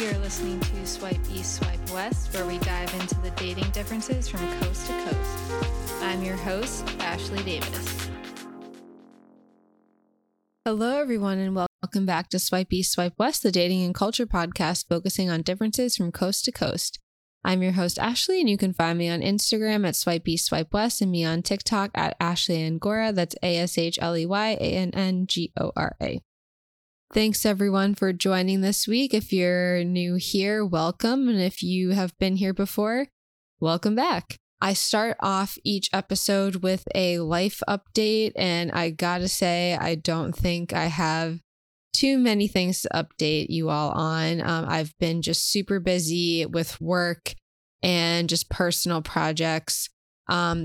You're listening to Swipe East, Swipe West, where we dive into the dating differences from coast to coast. I'm your host, Ashley Davis. Hello, everyone, and welcome back to Swipe East, Swipe West, the dating and culture podcast focusing on differences from coast to coast. I'm your host, Ashley, and you can find me on Instagram at Swipe East, Swipe West, and me on TikTok at Ashley Ann Gora. That's AshleyAnngora. Thanks everyone for joining this week. If you're new here, welcome. And if you have been here before, welcome back. I start off each episode with a life update, and I gotta say, I don't think I have too many things to update you all on. I've been just super busy with work and just personal projects.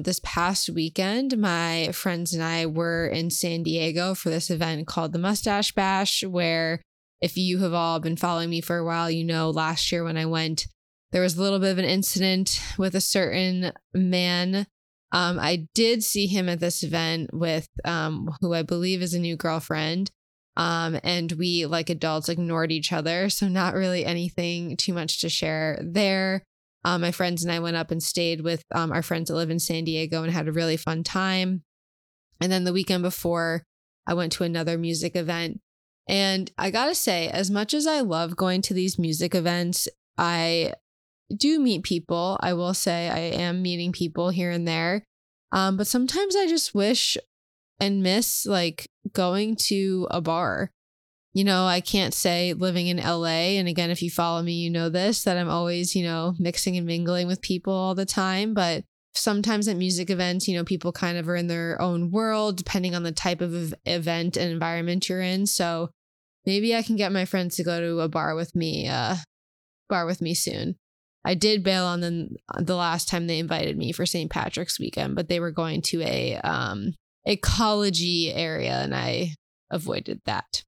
This past weekend, my friends and I were in San Diego for this event called the Mustache Bash, where if you have all been following me for a while, you know last year when I went, there was a little bit of an incident with a certain man. I did see him at this event with who I believe is a new girlfriend. And we, like adults, ignored each other. So not really anything too much to share there. My friends and I went up and stayed with our friends that live in San Diego and had a really fun time. And then the weekend before, I went to another music event. And I gotta say, as much as I love going to these music events, I do meet people. I will say I am meeting people here and there. But sometimes I just wish and miss like going to a bar. You know, I can't say living in LA, and again, if you follow me, you know this, that I'm always, you know, mixing and mingling with people all the time. But sometimes at music events, you know, people kind of are in their own world, depending on the type of event and environment you're in. So maybe I can get my friends to go to a bar with me soon. I did bail on them the last time they invited me for St. Patrick's weekend, but they were going to a college-y area, and I avoided that.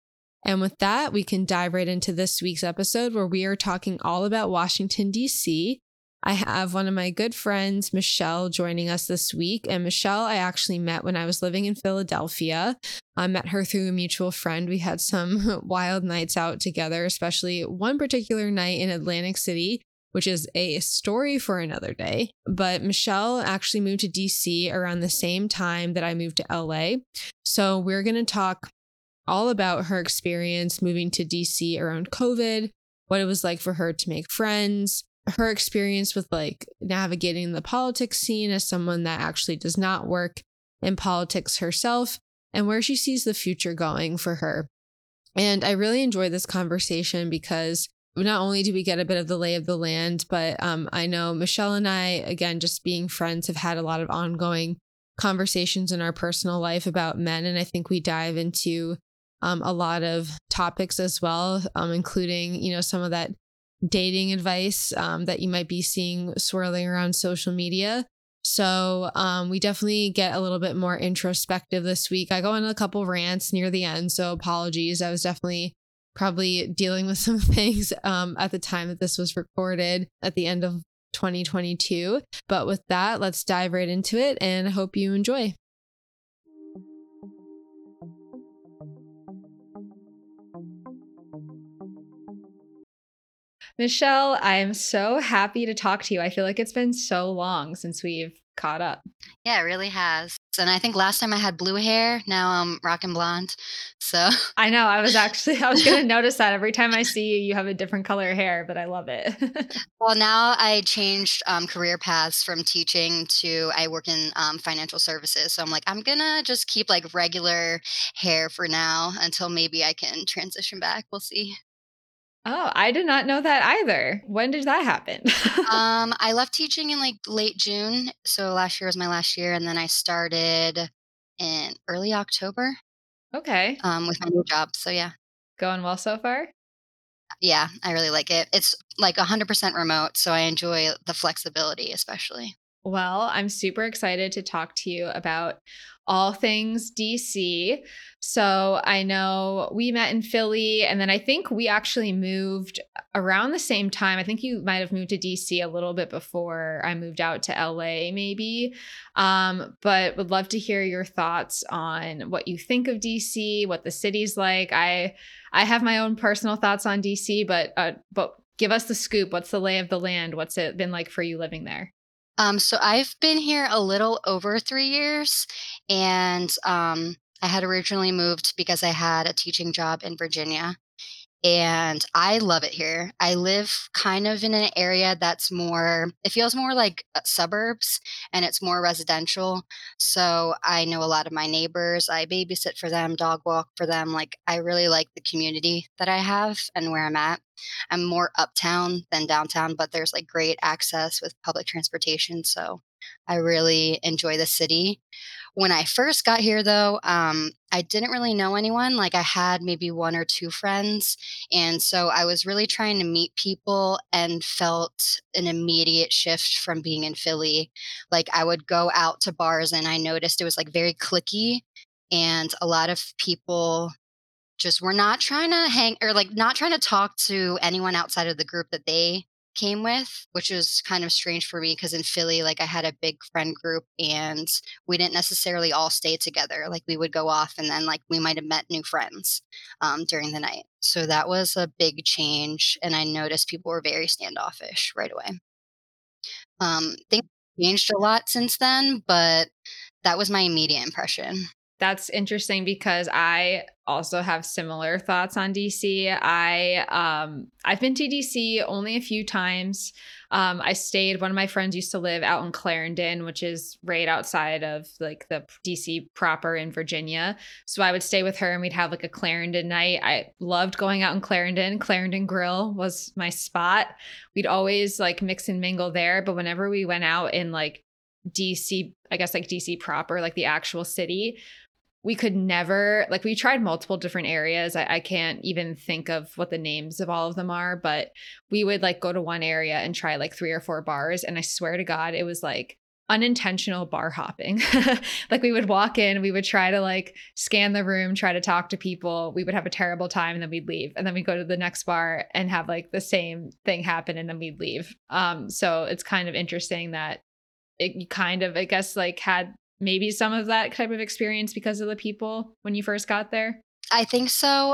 And with that, we can dive right into this week's episode where we are talking all about Washington, D.C. I have one of my good friends, Michelle, joining us this week. And Michelle, I actually met when I was living in Philadelphia. I met her through a mutual friend. We had some wild nights out together, especially one particular night in Atlantic City, which is a story for another day. But Michelle actually moved to D.C. around the same time that I moved to L.A. So we're going to talk all about her experience moving to DC around COVID, what it was like for her to make friends, her experience with like navigating the politics scene as someone that actually does not work in politics herself, and where she sees the future going for her. And I really enjoyed this conversation because not only do we get a bit of the lay of the land, but I know Michelle and I, again, just being friends, have had a lot of ongoing conversations in our personal life about men. And I think we dive into a lot of topics as well, including, you know, some of that dating advice that you might be seeing swirling around social media. So we definitely get a little bit more introspective this week. I go on a couple rants near the end, so apologies. I was definitely probably dealing with some things at the time that this was recorded at the end of 2022. But with that, let's dive right into it, and I hope you enjoy. Michelle, I am so happy to talk to you. I feel like it's been so long since we've caught up. Yeah, it really has. And I think last time I had blue hair, now I'm rocking blonde. So I know, I was going to notice that every time I see you, you have a different color hair, but I love it. Well, now I changed career paths from teaching to I work in financial services. So I'm like, I'm going to just keep like regular hair for now until maybe I can transition back. We'll see. Oh, I did not know that either. When did that happen? I left teaching in like late June. So last year was my last year. And then I started in early October. Okay. With my new job. So yeah. Going well so far? Yeah, I really like it. It's like 100% remote. So I enjoy the flexibility, especially. Well, I'm super excited to talk to you about all things DC. So I know we met in Philly, and then I think we actually moved around the same time. I think you might have moved to DC a little bit before I moved out to LA, maybe. But would love to hear your thoughts on what you think of DC, what the city's like. I have my own personal thoughts on DC, but Give us the scoop. What's the lay of the land? What's it been like for you living there? So I've been here a little over 3 years, and I had originally moved because I had a teaching job in Virginia, and I love it here. I live kind of in an area that's more, it feels more like suburbs, and it's more residential. So I know a lot of my neighbors. I babysit for them, dog walk for them. Like, I really like the community that I have and where I'm at. I'm more uptown than downtown, but there's like great access with public transportation. So I really enjoy the city. When I first got here, though, I didn't really know anyone. Like, I had maybe one or two friends. And so I was really trying to meet people and felt an immediate shift from being in Philly. Like, I would go out to bars and I noticed it was like very cliquey, and a lot of people just were not trying to hang or like not trying to talk to anyone outside of the group that they came with, which was kind of strange for me because in Philly, like, I had a big friend group and we didn't necessarily all stay together. Like, we would go off and then like we might have met new friends during the night. So that was a big change. And I noticed people were very standoffish right away. Things changed a lot since then, but that was my immediate impression. That's interesting because I also have similar thoughts on D.C. I've been to D.C. only a few times. I stayed, one of my friends used to live out in Clarendon, which is right outside of like the D.C. proper in Virginia. So I would stay with her and we'd have like a Clarendon night. I loved going out in Clarendon. Clarendon Grill was my spot. We'd always like mix and mingle there. But whenever we went out in like D.C., I guess like D.C. proper, like the actual city, we could never, like, we tried multiple different areas. I can't even think of what the names of all of them are, but we would like go to one area and try like 3 or 4 bars. And I swear to God, it was like unintentional bar hopping. Like, we would walk in, we would try to like scan the room, try to talk to people. We would have a terrible time and then we'd leave. And then we'd go to the next bar and have like the same thing happen and then we'd leave. So it's kind of interesting that it kind of, I guess, like had maybe some of that type of experience because of the people when you first got there? I think so.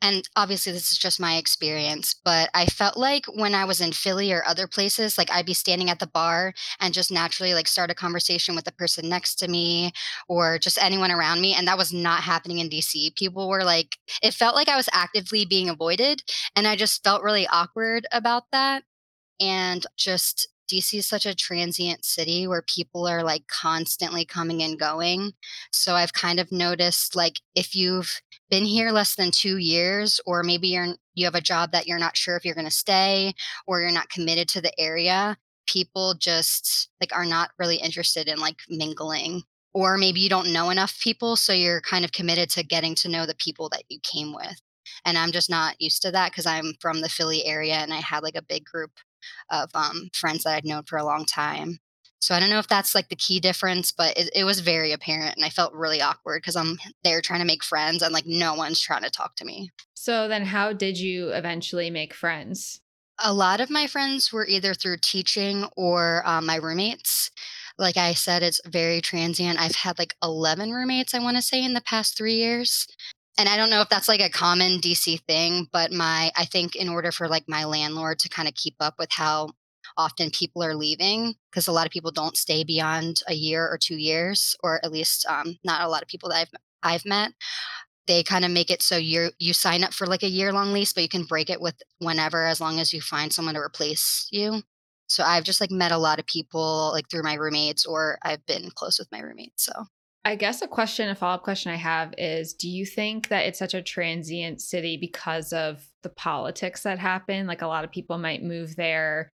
And obviously this is just my experience, but I felt like when I was in Philly or other places, like I'd be standing at the bar and just naturally like start a conversation with the person next to me or just anyone around me. And that was not happening in DC. People were like, it felt like I was actively being avoided. And I just felt really awkward about that. And just DC is such a transient city where people are like constantly coming and going. So I've kind of noticed like if you've been here less than 2 years, or maybe you have a job that you're not sure if you're going to stay, or you're not committed to the area, people just like are not really interested in like mingling. Or maybe you don't know enough people, so you're kind of committed to getting to know the people that you came with. And I'm just not used to that because I'm from the Philly area and I had like a big group of friends that I'd known for a long time. So I don't know if that's like the key difference, but it was very apparent and I felt really awkward because I'm there trying to make friends and like no one's trying to talk to me. So then how did you eventually make friends? A lot of my friends were either through teaching or my roommates. Like I said, it's very transient. I've had like 11 roommates, I want to say, in the past 3 years. And I don't know if that's like a common DC thing, but I think in order for like my landlord to kind of keep up with how often people are leaving, because a lot of people don't stay beyond a year or 2 years, or at least not a lot of people that I've met. They kind of make it so you sign up for like a year-long lease, but you can break it with whenever, as long as you find someone to replace you. So I've just like met a lot of people like through my roommates, or I've been close with my roommates. So I guess a follow-up question I have is, do you think that it's such a transient city because of the politics that happen? Like, a lot of people might move there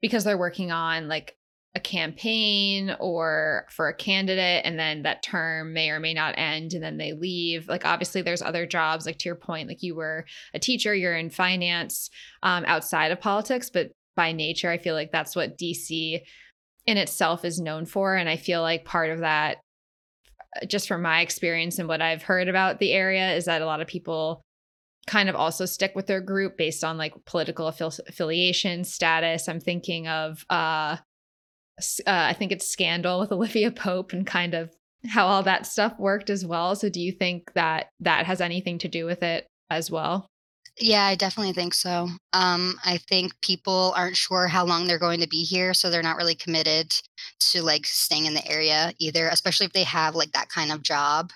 because they're working on like a campaign or for a candidate, and then that term may or may not end and then they leave. Like, obviously there's other jobs, like to your point, like you were a teacher, you're in finance outside of politics, but by nature, I feel like that's what DC in itself is known for. And I feel like part of that, just from my experience and what I've heard about the area, is that a lot of people kind of also stick with their group based on like political affiliation status. I'm thinking of, I think it's Scandal with Olivia Pope and kind of how all that stuff worked as well. So do you think that that has anything to do with it as well? Yeah, I definitely think so. I think people aren't sure how long they're going to be here, so they're not really committed to like staying in the area either, especially if they have like that kind of job.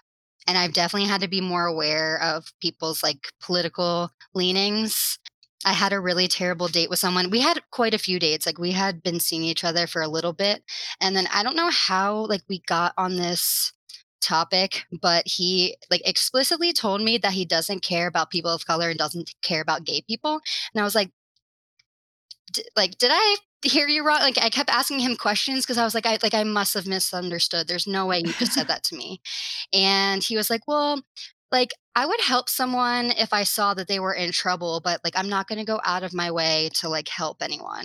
And I've definitely had to be more aware of people's like political leanings. I had a really terrible date with someone. We had quite a few dates. Like we had been seeing each other for a little bit. And then I don't know how like we got on this topic, but he like explicitly told me that he doesn't care about people of color and doesn't care about gay people. And I was like, did I hear you wrong? Like I kept asking him questions because I was like, I must have misunderstood. There's no way you just said that to me. And he was like, well, like I would help someone if I saw that they were in trouble, but like I'm not going to go out of my way to like help anyone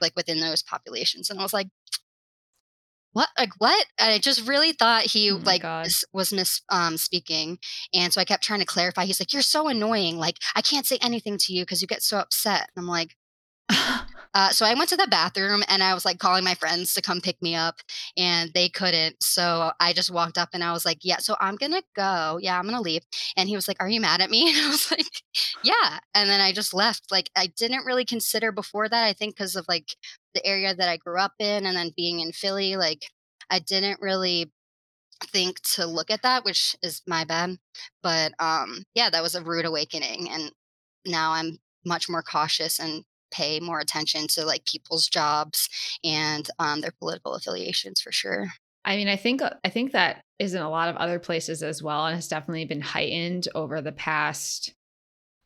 like within those populations. And I was like, what? Like what? And I just really thought he was speaking. And so I kept trying to clarify. He's like, you're so annoying. Like I can't say anything to you because you get so upset. And I'm like, so I went to the bathroom and I was like calling my friends to come pick me up and they couldn't. So I just walked up and I was like, yeah, so I'm going to go. Yeah, I'm going to leave. And he was like, are you mad at me? And I was like, yeah. And then I just left. Like I didn't really consider before that, I think because of like the area that I grew up in and then being in Philly, like I didn't really think to look at that, which is my bad. But yeah, that was a rude awakening. And now I'm much more cautious and pay more attention to like people's jobs and their political affiliations for sure. I mean, I think that is in a lot of other places as well, and has definitely been heightened over the past,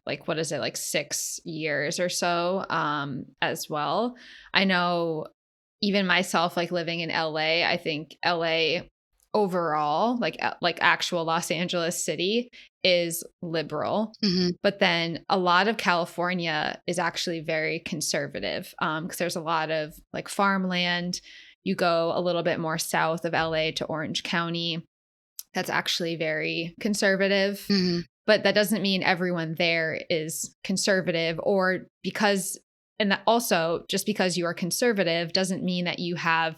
like, what is it, like 6 years or so as well. I know even myself, like living in LA, I think LA overall, like actual Los Angeles city, is liberal, but then a lot of California is actually very conservative because there's a lot of like farmland. You go a little bit more south of LA to Orange County, that's actually very conservative, but that doesn't mean everyone there is conservative, or because, and that also just because you are conservative doesn't mean that you have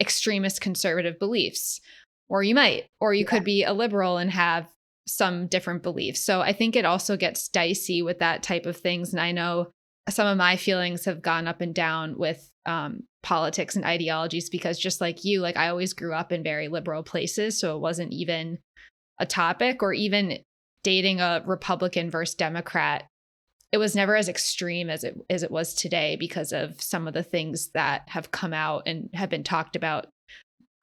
extremist conservative beliefs, or you might, or you could be a liberal and have some different beliefs. So I think it also gets dicey with that type of things. And I know some of my feelings have gone up and down with politics and ideologies, because just like you, like I always grew up in very liberal places. So it wasn't even a topic, or even dating a Republican versus Democrat. It was never as extreme as it was today because of some of the things that have come out and have been talked about.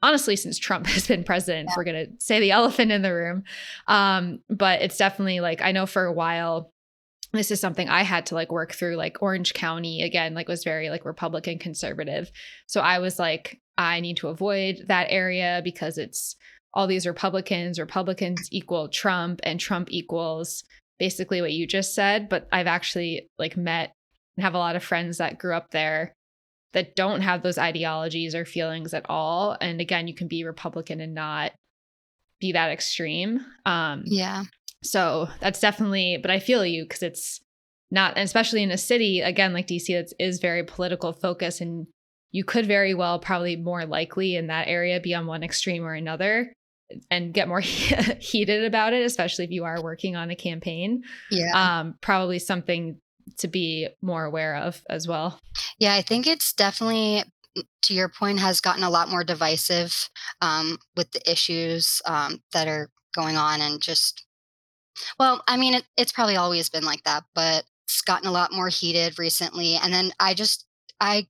Honestly, since Trump has been president, we're going to say the elephant in the room. But it's definitely like, I know for a while, this is something I had to like work through, like Orange County, again, like was very like Republican conservative. So I was like, I need to avoid that area because it's all these Republicans equal Trump, and Trump equals basically what you just said. But I've actually like met and have a lot of friends that grew up there that don't have those ideologies or feelings at all. And again, you can be Republican and not be that extreme. Yeah. So that's definitely, but I feel you, because it's not, and especially in a city, again, like DC, that is very political focus. And you could very well, probably more likely in that area, be on one extreme or another and get more heated about it, especially if you are working on a campaign. Yeah. Probably something to be more aware of as well. Yeah, I think it's definitely, to your point, has gotten a lot more divisive with the issues that are going on, and just, well, I mean, it's probably always been like that, but it's gotten a lot more heated recently. And then I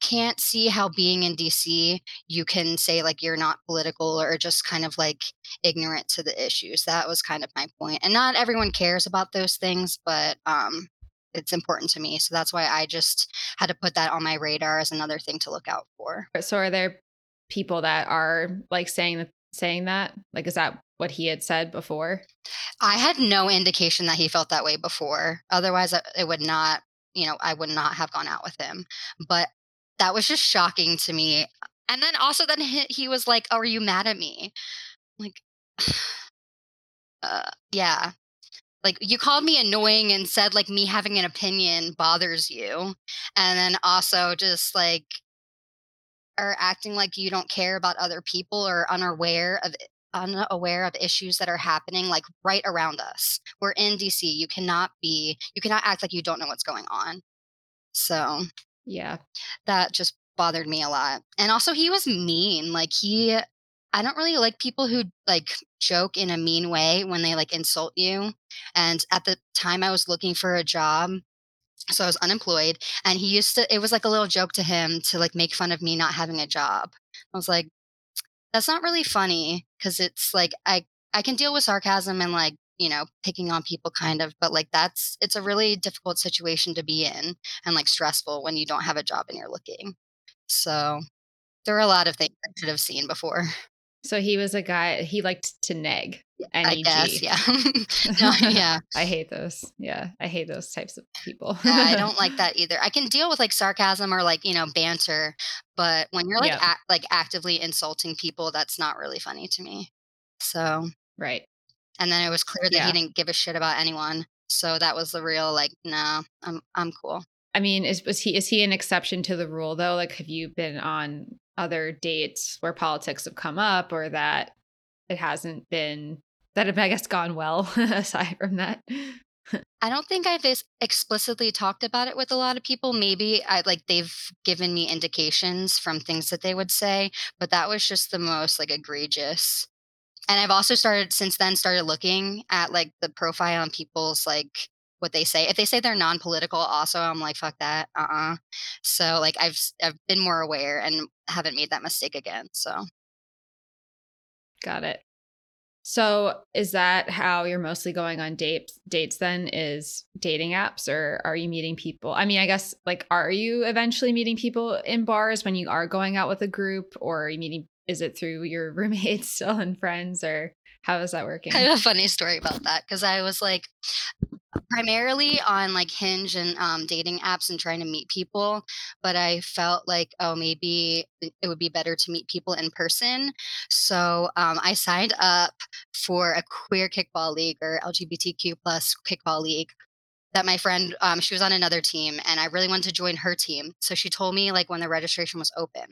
can't see how being in DC, you can say like you're not political or just kind of like ignorant to the issues. That was kind of my point. And not everyone cares about those things, but it's important to me. So that's why I just had to put that on my radar as another thing to look out for. So are there people that are like saying that? Like, is that what he had said before? I had no indication that he felt that way before. Otherwise, it would not, you know, I would not have gone out with him. But that was just shocking to me. And then also then he was like, oh, are you mad at me? I'm like, yeah. Like, you called me annoying and said, like, me having an opinion bothers you. And then also just, like, are acting like you don't care about other people or unaware of unaware of issues that are happening like right around us. We're in D.C. You cannot act like you don't know what's going on. So yeah, that just bothered me a lot. And also he was mean. I don't really like people who joke in a mean way when they insult you. And at the time I was looking for a job, so I was unemployed, and it was a little joke to him to make fun of me not having a job. I was like, that's not really funny, because it's I can deal with sarcasm and picking on people kind of, but it's a really difficult situation to be in and stressful when you don't have a job and you're looking. So there are a lot of things I should have seen before. So he was a guy, he liked to neg. N-E-G. I guess, yeah. No, yeah. I hate those. Yeah. I hate those types of people. Yeah, I don't like that either. I can deal with sarcasm or banter, but when you're actively insulting people, that's not really funny to me. So. Right. And then it was clear that he didn't give a shit about anyone. So that was the real no, I'm cool. I mean, is he an exception to the rule though? Have you been on other dates where politics have come up, or that it hasn't been that I guess gone well aside from that? I don't think I've explicitly talked about it with a lot of people. Maybe they've given me indications from things that they would say, but that was just the most egregious. And I've also since then started looking at the profile on people's what they say. If they say they're non-political also, I'm like, fuck that. So I've been more aware and haven't made that mistake again. So. Got it. So is that how you're mostly going on dates then, is dating apps, or are you meeting people? I mean, I guess are you eventually meeting people in bars when you are going out with a group, or are you meeting, is it through your roommates still and friends, or how is that working? I have a funny story about that, because I was primarily on Hinge and dating apps and trying to meet people, but I felt maybe it would be better to meet people in person. So I signed up for a queer kickball league, or LGBTQ plus kickball league, that my friend, she was on another team, and I really wanted to join her team. So she told me when the registration was open.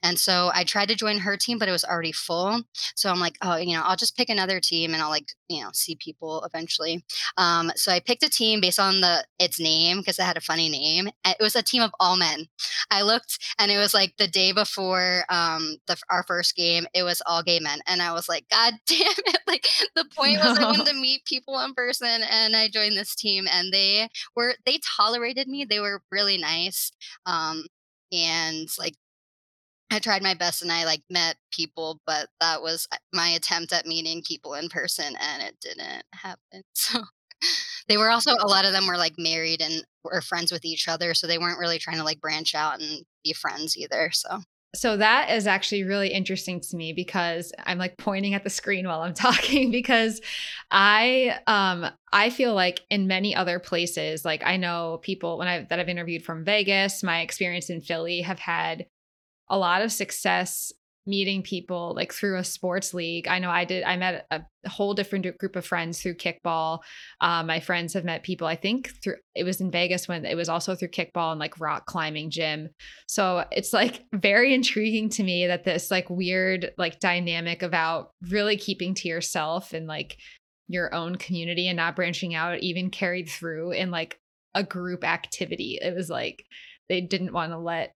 And so I tried to join her team, but it was already full. So I'm like, oh, I'll just pick another team and I'll see people eventually. So I picked a team based on its name, because it had a funny name. It was a team of all men. I looked, and it was the day before our first game, it was all gay men. And I was like, God damn it. The point was I wanted to meet people in person, and I joined this team, and they tolerated me. They were really nice. And I tried my best, and I met people, but that was my attempt at meeting people in person, and it didn't happen. So they were also, a lot of them were married and were friends with each other. So they weren't really trying to branch out and be friends either. So that is actually really interesting to me, because I'm pointing at the screen while I'm talking, because I feel in many other places, I know people that I've interviewed from Vegas, my experience in Philly, have had a lot of success meeting people through a sports league. I know I met a whole different group of friends through kickball. My friends have met people, I think it was in Vegas when it was also through kickball and rock climbing gym. So it's very intriguing to me that this weird dynamic about really keeping to yourself and your own community and not branching out even carried through in a group activity. It was they didn't want to let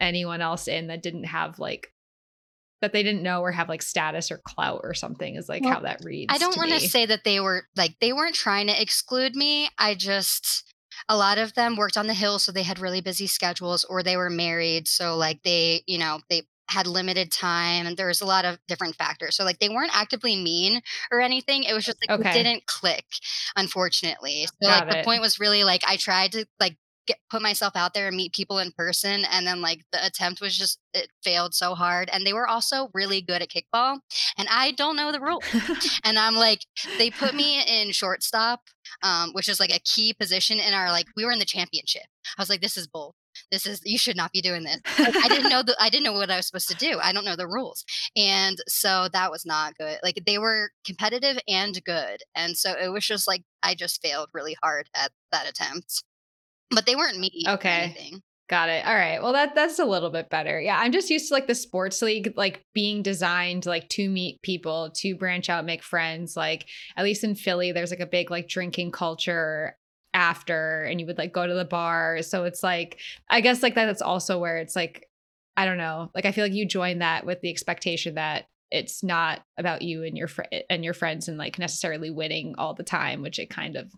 anyone else in that didn't have that they didn't know or have status or clout or something, is how that reads. I don't want to say that they were they weren't trying to exclude me. A lot of them worked on the Hill, so they had really busy schedules, or they were married. So they had limited time, and there was a lot of different factors. So they weren't actively mean or anything. It was just it didn't click, unfortunately. So the point was really I tried to put myself out there and meet people in person, and then the attempt was just, it failed so hard. And they were also really good at kickball, and I don't know the rules. And I'm they put me in shortstop, which is a key position in our we were in the championship. I was this is bull. This is, you should not be doing this. I didn't know what I was supposed to do. I don't know the rules. And so that was not good. They were competitive and good, and so it was just I just failed really hard at that attempt. But they weren't mean or anything. Got it. All right. Well, that's a little bit better. Yeah. I'm just used to like the sports league, like being designed, like to meet people, to branch out, make friends. Like at least in Philly, there's like a big like drinking culture after, and you would like go to the bar. So it's like, I guess like that's also where it's like, I don't know. Like, I feel like you join that with the expectation that it's not about you and your friends and like necessarily winning all the time, which it kind of.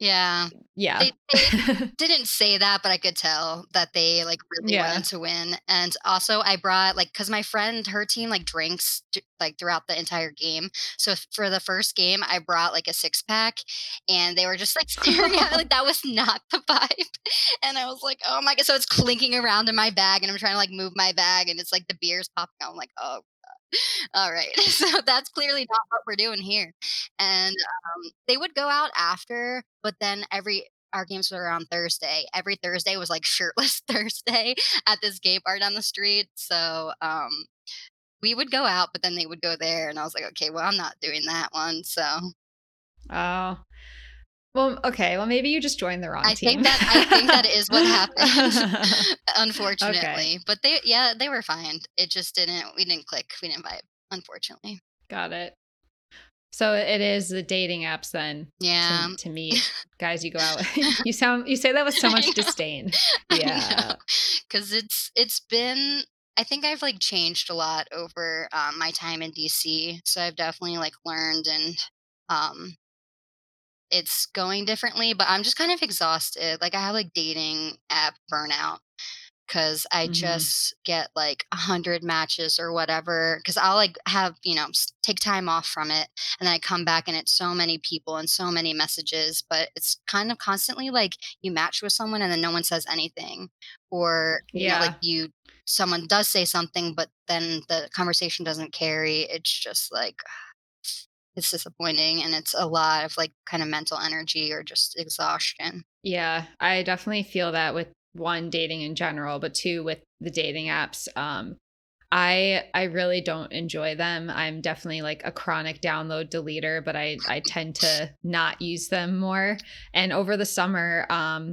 Yeah. Yeah. They didn't say that, but I could tell that they like really wanted to win. And also I brought like, cause my friend, her team like drinks like throughout the entire game. So for the first game, I brought like a 6-pack and they were just like staring at me, like that was not the vibe. And I was like, oh my God. So it's clinking around in my bag and I'm trying to like move my bag and it's like the beer's popping out. I'm like, oh, all right. So that's clearly not what we're doing here. And they would go out after, but then our games were on Thursday. Every Thursday was like shirtless Thursday at this gay bar down the street. So we would go out, but then they would go there. And I was like, okay, well, I'm not doing that one. So. Oh, well, okay. Well, maybe you just joined the wrong team. I think that is what happened, unfortunately. Okay. But they were fine. It just we didn't click. We didn't vibe, unfortunately. Got it. So it is the dating apps then. Yeah. To meet guys you go out with. You say that with so much disdain. Yeah. Because it's been, I think I've like changed a lot over my time in D.C. So I've definitely like learned and, it's going differently, but I'm just kind of exhausted. Like I have like dating app burnout because I just get like 100 matches or whatever. Cause I'll like have, take time off from it. And then I come back and it's so many people and so many messages, but it's kind of constantly like you match with someone and then no one says anything or someone does say something, but then the conversation doesn't carry. It's just like, it's disappointing and it's a lot of like kind of mental energy or just exhaustion. Yeah, I definitely feel that with one, dating in general, but two, with the dating apps. I really don't enjoy them. I'm definitely like a chronic download deleter, but I tend to not use them more. And over the summer, I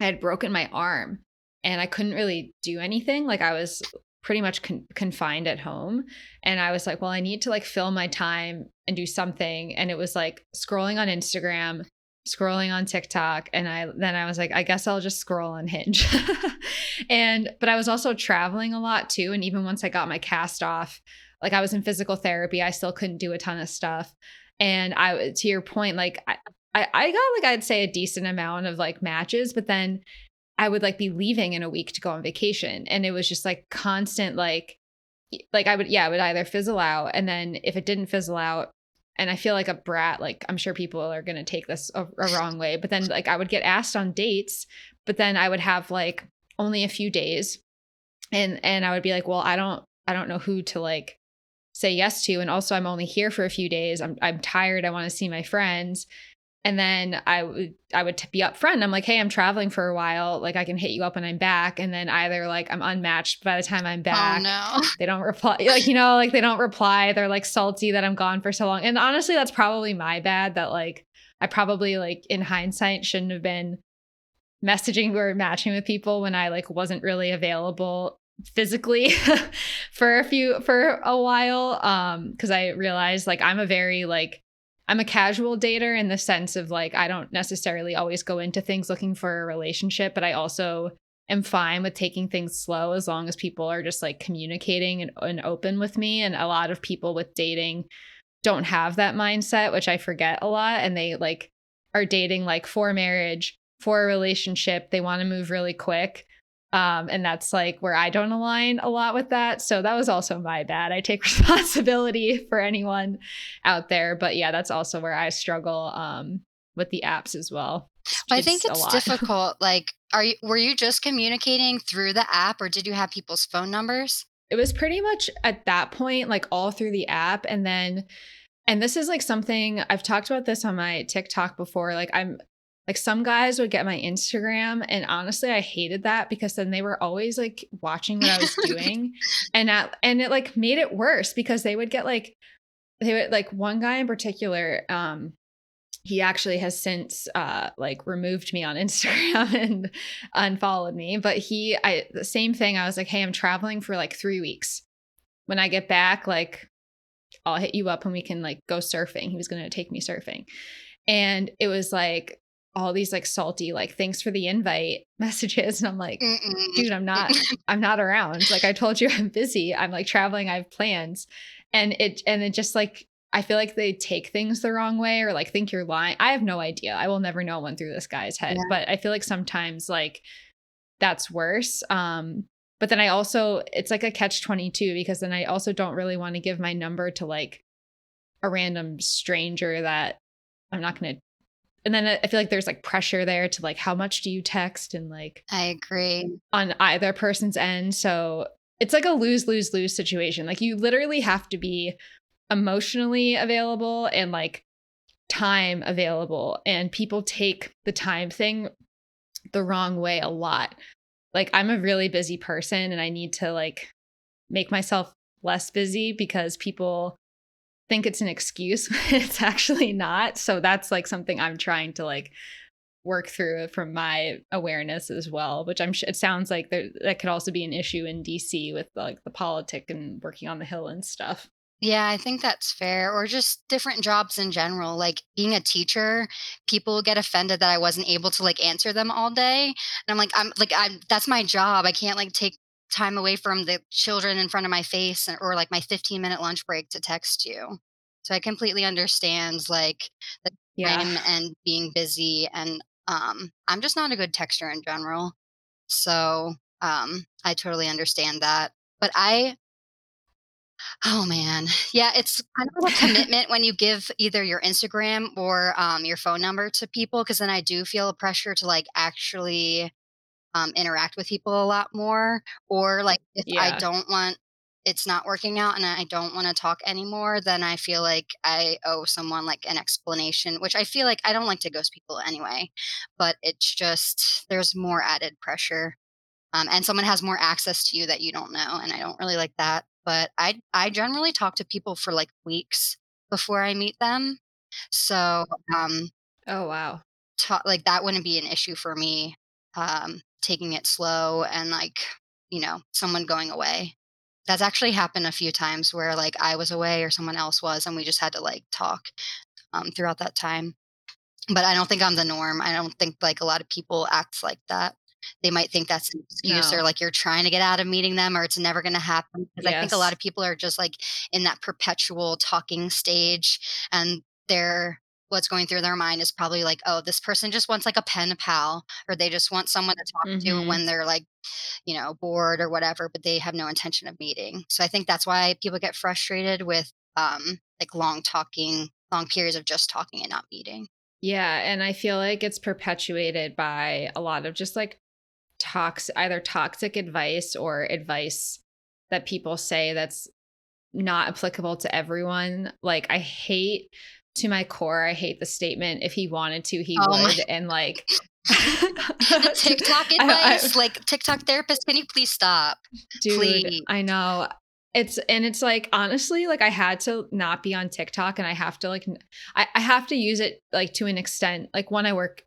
had broken my arm and I couldn't really do anything. Like I was pretty much confined at home. And I was like, well, I need to like fill my time and do something. And it was like scrolling on Instagram, scrolling on TikTok. And then I was like, I guess I'll just scroll on Hinge. But I was also traveling a lot too. And even once I got my cast off, like I was in physical therapy, I still couldn't do a ton of stuff. And to your point, like I got like, I'd say a decent amount of like matches, but then I would like be leaving in a week to go on vacation. And it was just like constant, like I would either fizzle out. And then if it didn't fizzle out, and I feel like a brat, like I'm sure people are going to take this a wrong way, but then like I would get asked on dates, but then I would have like only a few days. And I would be like, well, I don't know who to like say yes to. And also I'm only here for a few days. I'm tired. I want to see my friends. And then I would be upfront. I'm like, hey, I'm traveling for a while. Like I can hit you up when I'm back. And then either like I'm unmatched by the time I'm back. Oh, no. They don't reply. Like, like they don't reply. They're like salty that I'm gone for so long. And honestly, that's probably my bad that like I probably like in hindsight shouldn't have been messaging or matching with people when I like wasn't really available physically for a while. Cause I realized like I'm a casual dater in the sense of like, I don't necessarily always go into things looking for a relationship, but I also am fine with taking things slow as long as people are just like communicating and open with me. And a lot of people with dating don't have that mindset, which I forget a lot. And they like are dating like for marriage, for a relationship. They want to move really quick. And that's like where I don't align a lot with that. So that was also my bad. I take responsibility for anyone out there. But yeah, that's also where I struggle with the apps as well. I think it's difficult. Like, were you just communicating through the app or did you have people's phone numbers? It was pretty much at that point, like all through the app. And then, and this is like something I've talked about this on my TikTok before. Like Like some guys would get my Instagram and honestly, I hated that because then they were always like watching what I was doing and it like made it worse because they would get like, one guy in particular, He actually has since removed me on Instagram and unfollowed me. But the same thing. I was like, hey, I'm traveling for 3 weeks. When I get back, I'll hit you up and we can go surfing. He was going to take me surfing. And it was all these salty, thanks for the invite messages. And I'm like, mm-mm. Dude, I'm not around. I told you I'm busy. I'm traveling. I have plans. And it just I feel like they take things the wrong way or think you're lying. I have no idea. I will never know what went through this guy's head, yeah. But I feel sometimes that's worse. But then I also, it's a catch-22 because then I also don't really want to give my number to a random stranger that I'm not going to. And then I feel there's pressure there to how much do you text and I agree on either person's end. So it's a lose-lose-lose situation. You literally have to be emotionally available and time available, and people take the time thing the wrong way a lot. I'm a really busy person and I need to make myself less busy because people think it's an excuse when it's actually not. So that's something I'm trying to work through from my awareness as well, which it sounds like that could also be an issue in DC with the politic and working on the Hill and stuff. Yeah, I think that's fair. Or just different jobs in general. Being a teacher, people get offended that I wasn't able to answer them all day. And I'm that's my job. I can't take time away from the children in front of my face or my 15-minute lunch break to text you. So I completely understand the time and being busy, and I'm just not a good texter in general. So I totally understand that. But oh man. Yeah. It's kind of a commitment when you give either your Instagram or your phone number to people. 'Cause then I do feel a pressure to actually interact with people a lot more, or I don't want, it's not working out and I don't want to talk anymore, then I feel I owe someone an explanation, which I feel I don't like to ghost people anyway, but it's just, there's more added pressure. And someone has more access to you that you don't know. And I don't really like that. But I generally talk to people for weeks before I meet them. So, oh, wow. That wouldn't be an issue for me, taking it slow and someone going away. That's actually happened a few times where I was away or someone else was, and we just had to talk throughout that time. But I don't think I'm the norm. I don't think a lot of people act like that. They might think that's an excuse, no. Or you're trying to get out of meeting them, or it's never going to happen. Because yes. I think a lot of people are just in that perpetual talking stage, and what's going through their mind is probably oh, this person just wants a pen pal, or they just want someone to talk mm-hmm. to when they're bored or whatever, but they have no intention of meeting. So I think that's why people get frustrated with long periods of just talking and not meeting. Yeah. And I feel it's perpetuated by a lot of just either toxic advice or advice that people say that's not applicable to everyone. I hate to my core. I hate the statement, if he wanted to, he would. And TikTok advice, TikTok therapist, can you please stop? Dude, please. I know. Honestly, I had to not be on TikTok, and I have to I have to use it to an extent. When I work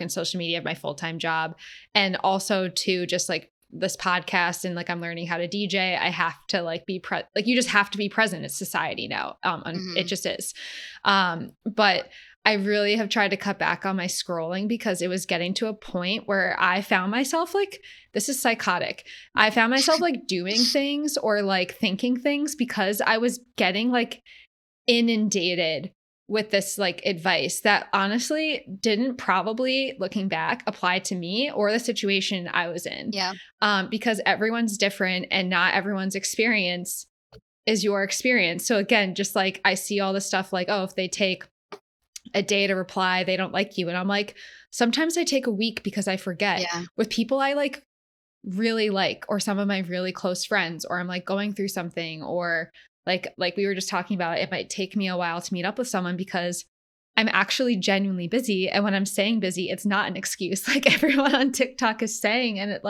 in social media at my full-time job, and also to just this podcast, and I'm learning how to DJ. I have to be you just have to be present. It's society now. Mm-hmm. It just is. But I really have tried to cut back on my scrolling because it was getting to a point where I found myself this is psychotic. I found myself doing things or thinking things because I was getting inundated with this advice that honestly didn't probably, looking back, apply to me or the situation I was in. Yeah. Because everyone's different and not everyone's experience is your experience. So again, just I see all this stuff oh, if they take a day to reply, they don't like you. And I'm sometimes I take a week because I forget. Yeah. With people I really like, or some of my really close friends, or I'm going through something, or like we were just talking about, it might take me a while to meet up with someone because I'm actually genuinely busy. And when I'm saying busy, it's not an excuse everyone on TikTok is saying. And it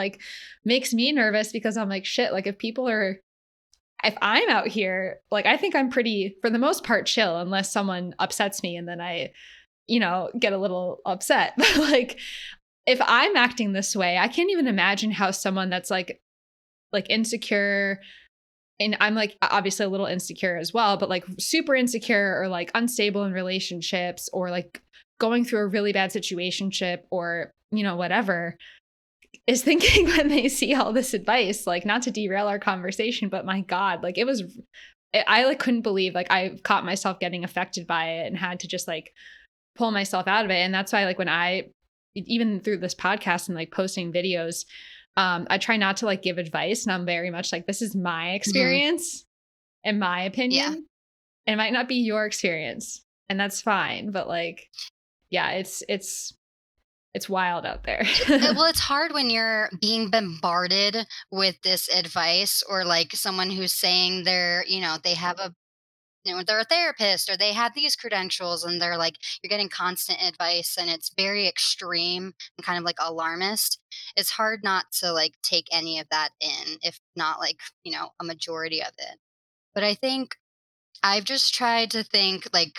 makes me nervous because I'm shit, if people are, if I'm out here, I think I'm pretty, for the most part, chill, unless someone upsets me. And then I you know, get a little upset. But like, if I'm acting this way, I can't even imagine how someone that's like insecure, and I'm like obviously a little insecure as well, but like super insecure or like unstable in relationships or like going through a really bad situationship or, you know, whatever, is thinking when they see all this advice. Like, not to derail our conversation, but my God, like I like couldn't believe, like I caught myself getting affected by it and had to just like pull myself out of it. And that's why like when I, even through this podcast and like posting videos, I try not to like give advice, and I'm very much like, this is my experience and my opinion. Yeah. It might not be your experience, and that's fine. But like, yeah, it's wild out there. Well, it's hard when you're being bombarded with this advice, or like someone who's saying they're, you know, they have a, you know, they're a therapist or they have these credentials, and they're like, you're getting constant advice, and it's very extreme and kind of like alarmist. It's hard not to like take any of that in, if not like, you know, a majority of it. But I think I've just tried to think, like,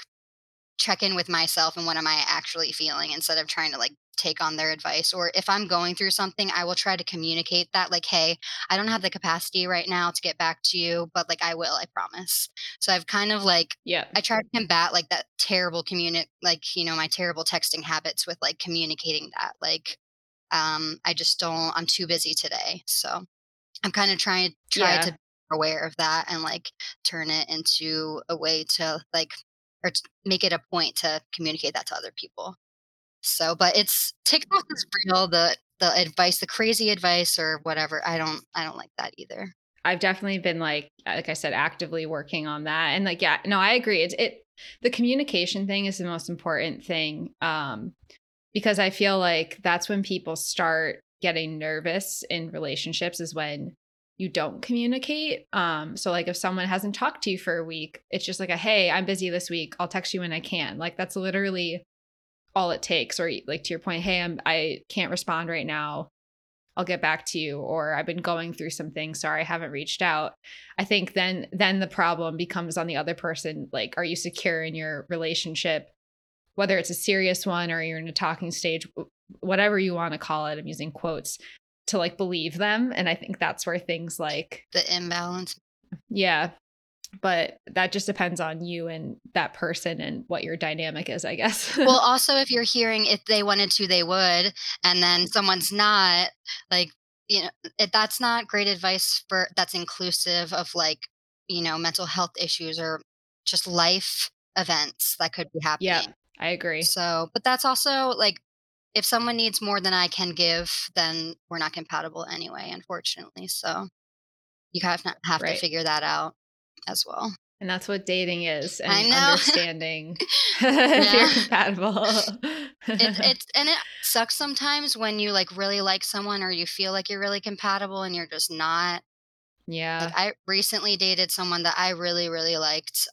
check in with myself and what am I actually feeling, instead of trying to like take on their advice. Or if I'm going through something, I will try to communicate that, like, hey, I don't have the capacity right now to get back to you, but like I will, I promise. So I've kind of like, yeah, I try to combat like that terrible like, you know, my terrible texting habits with like communicating that, like, I just don't, I'm too busy today. So I'm kind of trying to be aware of that and like turn it into a way to like, or to make it a point to communicate that to other people. So, but it's, TikTok is real. The advice, the crazy advice or whatever, I don't like that either. I've definitely been like I said, actively working on that. And like, yeah, no, I agree. The communication thing is the most important thing. Because I feel like that's when people start getting nervous in relationships, is when you don't communicate. So like if someone hasn't talked to you for a week, it's just like a, hey, I'm busy this week, I'll text you when I can. Like, that's literally all it takes. Or like to your point, hey, I can't respond right now, I'll get back to you, or I've been going through something, sorry, I haven't reached out. I think then the problem becomes on the other person. Like, are you secure in your relationship, whether it's a serious one or you're in a talking stage, whatever you want to call it, I'm using quotes, to like believe them. And I think that's where things like the imbalance. Yeah. But that just depends on you and that person and what your dynamic is, I guess. Well, also, if you're hearing, if they wanted to, they would. And then someone's not, like, you know, that's not great advice for, that's inclusive of like, you know, mental health issues or just life events that could be happening. Yeah, I agree. So, but that's also like, if someone needs more than I can give, then we're not compatible anyway, unfortunately. So you kind of have to figure that out as well. And that's what dating is, and I know. Understanding if you're compatible. It sucks sometimes when you like really like someone, or you feel like you're really compatible and you're just not. Yeah. Like, I recently dated someone that I really, really liked.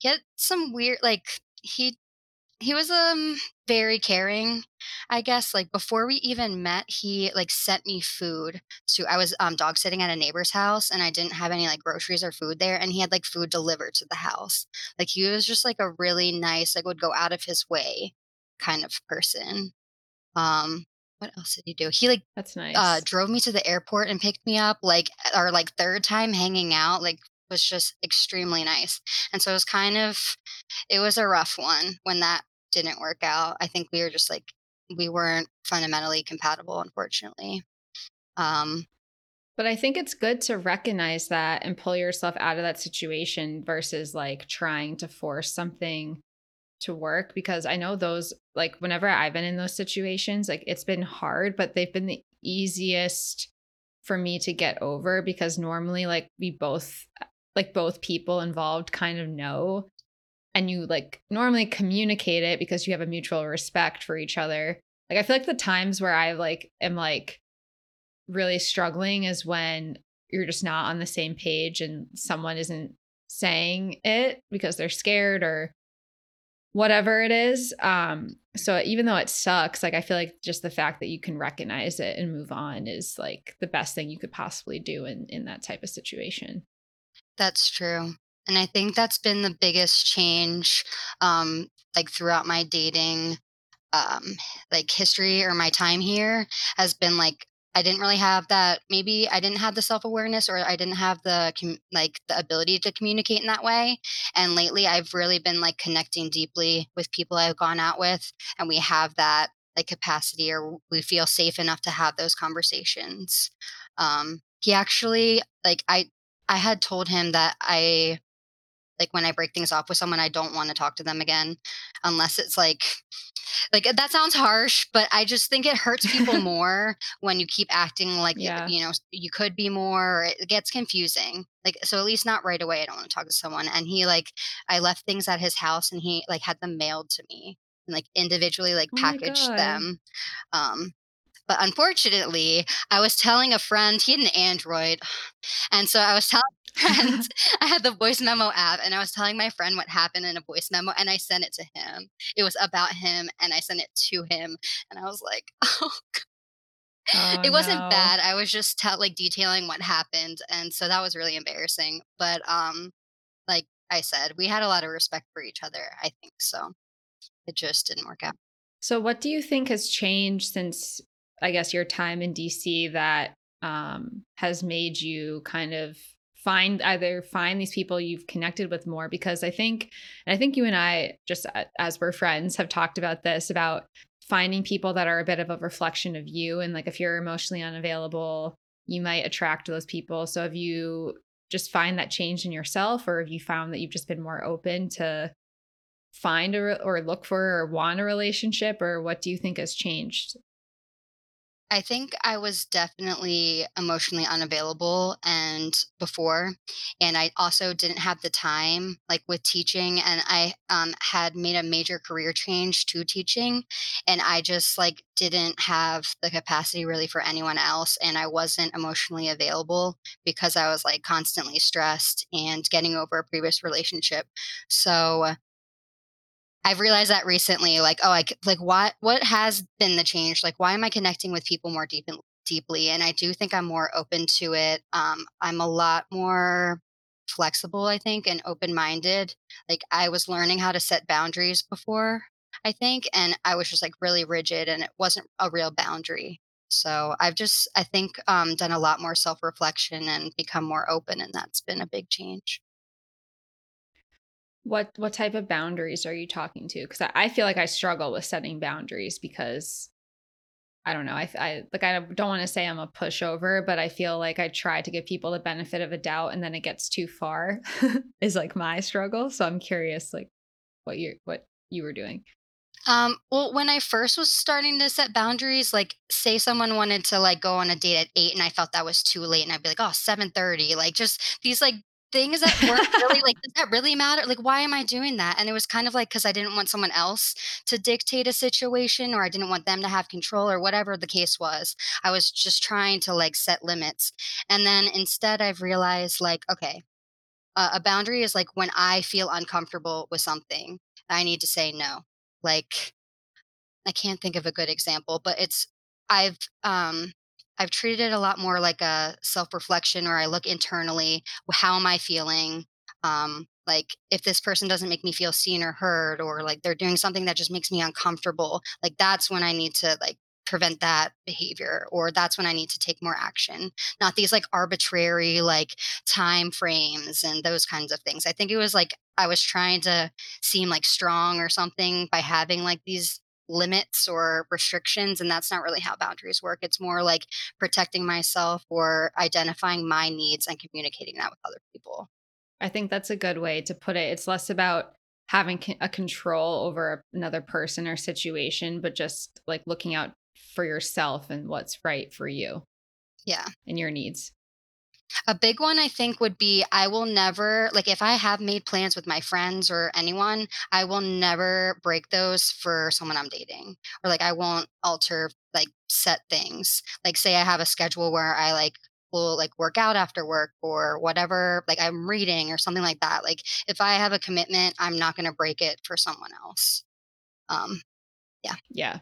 He had some weird, like, he was very caring, I guess. Like, before we even met, he like sent me food. So I was dog sitting at a neighbor's house, and I didn't have any like groceries or food there, and he had like food delivered to the house. Like, he was just like a really nice, like would go out of his way kind of person. What else did he do? He like, that's nice. Drove me to the airport and picked me up, like our like third time hanging out, like was just extremely nice. And so it was kind of, it was a rough one when that didn't work out. I think we were just like, we weren't fundamentally compatible, unfortunately. But I think it's good to recognize that and pull yourself out of that situation versus like trying to force something to work. Because I know those, like whenever I've been in those situations, like it's been hard, but they've been the easiest for me to get over, because normally like we both, like both people involved kind of know, and you like normally communicate it because you have a mutual respect for each other. Like, I feel like the times where I like am like really struggling is when you're just not on the same page and someone isn't saying it because they're scared or whatever it is. So even though it sucks, like I feel like just the fact that you can recognize it and move on is like the best thing you could possibly do in that type of situation. That's true. And I think that's been the biggest change like throughout my dating like history or my time here has been like, I didn't really have that. Maybe I didn't have the self-awareness, or I didn't have the ability to communicate in that way. And lately I've really been like connecting deeply with people I've gone out with, and we have that like capacity, or we feel safe enough to have those conversations. He actually, like, I had told him that I, like, when I break things off with someone, I don't want to talk to them again, unless it's like that sounds harsh, but I just think it hurts people more when you keep acting like, you know, you could be more, or it gets confusing. Like, so at least not right away. I don't want to talk to someone. And he, like, I left things at his house and he like had them mailed to me and like individually like packaged them. But unfortunately, I was telling a friend, he had an Android. And so I was telling my friend, I had the voice memo app, and I was telling my friend what happened in a voice memo, and I sent it to him. It was about him, and I sent it to him. And I was like, oh, God. Oh, it wasn't bad. I was just detailing what happened. And so that was really embarrassing. But like I said, we had a lot of respect for each other, I think. So it just didn't work out. So what do you think has changed since, I guess, your time in DC that has made you kind of find these people you've connected with more? Because I think you and I, just as we're friends, have talked about this, about finding people that are a bit of a reflection of you. And like, if you're emotionally unavailable, you might attract those people. So have you just find that change in yourself, or have you found that you've just been more open to find or look for or want a relationship? Or what do you think has changed? I think I was definitely emotionally unavailable and I also didn't have the time, like with teaching, and I had made a major career change to teaching, and I just like didn't have the capacity really for anyone else, and I wasn't emotionally available because I was like constantly stressed and getting over a previous relationship. So I've realized that recently, like, oh, what has been the change? Like, why am I connecting with people more deeply? And I do think I'm more open to it. I'm a lot more flexible, I think, and open-minded. Like, I was learning how to set boundaries before, I think, and I was just like really rigid, and it wasn't a real boundary. So I've just, I think, done a lot more self-reflection and become more open, and that's been a big change. What type of boundaries are you talking to? Because I feel like I struggle with setting boundaries because I don't know. I don't want to say I'm a pushover, but I feel like I try to give people the benefit of a doubt, and then it gets too far is like my struggle. So I'm curious, like what you were doing. Well, when I first was starting to set boundaries, like say someone wanted to like go on a date at 8, and I felt that was too late, and I'd be like, oh, 7:30, like just these like things that weren't really like, does that really matter? Like, why am I doing that? And it was kind of like, because I didn't want someone else to dictate a situation, or I didn't want them to have control, or whatever the case was. I was just trying to like set limits. And then instead, I've realized like, okay, a boundary is like when I feel uncomfortable with something, I need to say no. Like, I can't think of a good example, but I've treated it a lot more like a self-reflection, or I look internally, how am I feeling? Like if this person doesn't make me feel seen or heard, or like they're doing something that just makes me uncomfortable, like that's when I need to like prevent that behavior, or that's when I need to take more action. Not these like arbitrary like time frames and those kinds of things. I think it was like I was trying to seem like strong or something by having like these limits or restrictions, and that's not really how boundaries work. It's more like protecting myself or identifying my needs and communicating that with other people. I think that's a good way to put it. It's less about having a control over another person or situation, but just like looking out for yourself and what's right for you. Yeah. And your needs. A big one, I think, would be I will never, like if I have made plans with my friends or anyone, I will never break those for someone I'm dating, or like I won't alter like set things. Like say I have a schedule where I like will like work out after work or whatever, like I'm reading or something like that. Like if I have a commitment, I'm not going to break it for someone else. Yeah. Yeah.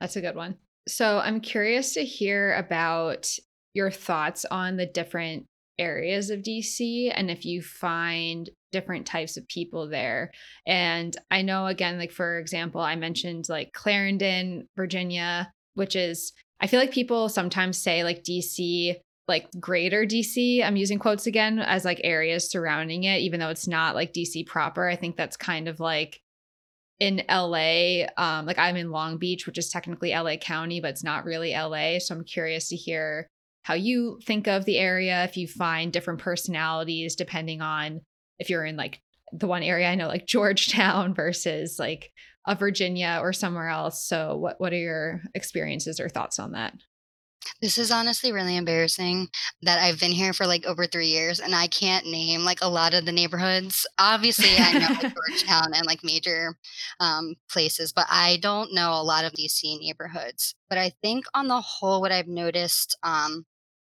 That's a good one. So I'm curious to hear about your thoughts on the different areas of DC, and if you find different types of people there. And I know, again, like, for example, I mentioned like Clarendon, Virginia, which is, I feel like people sometimes say like DC, like greater DC, I'm using quotes again, as like areas surrounding it, even though it's not like DC proper. I think that's kind of like in LA, like I'm in Long Beach, which is technically LA County, but it's not really LA. So I'm curious to hear how you think of the area, if you find different personalities depending on if you're in like the one area, I know, like Georgetown versus like a Virginia or somewhere else. So what are your experiences or thoughts on that? This is honestly really embarrassing that I've been here for like over 3 years and I can't name like a lot of the neighborhoods. Obviously, I know like Georgetown and like major places, but I don't know a lot of DC neighborhoods. But I think on the whole, what I've noticed,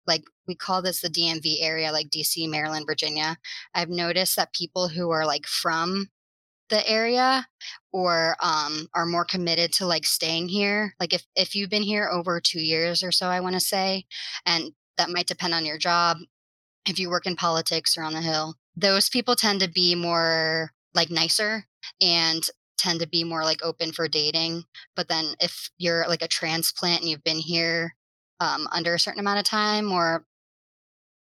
like we call this the DMV area, like DC, Maryland, Virginia. I've noticed that people who are like from the area or are more committed to like staying here. Like if you've been here over 2 years or so, I want to say, and that might depend on your job. If you work in politics or on the Hill, those people tend to be more like nicer and tend to be more like open for dating. But then if you're like a transplant and you've been here under a certain amount of time, or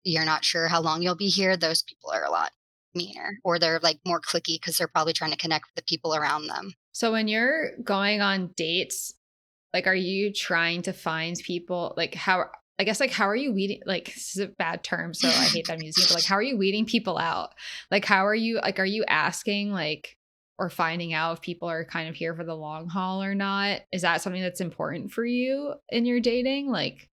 you're not sure how long you'll be here, those people are a lot meaner, or they're like more cliquey because they're probably trying to connect with the people around them. So when you're going on dates, like, are you trying to find people, like, how, I guess, like, how are you weeding, like, this is a bad term, so I hate that I'm using it, but like, how are you weeding people out? Like, how are you, like, are you asking, like, or finding out if people are kind of here for the long haul or not? Is that something that's important for you in your dating? Like,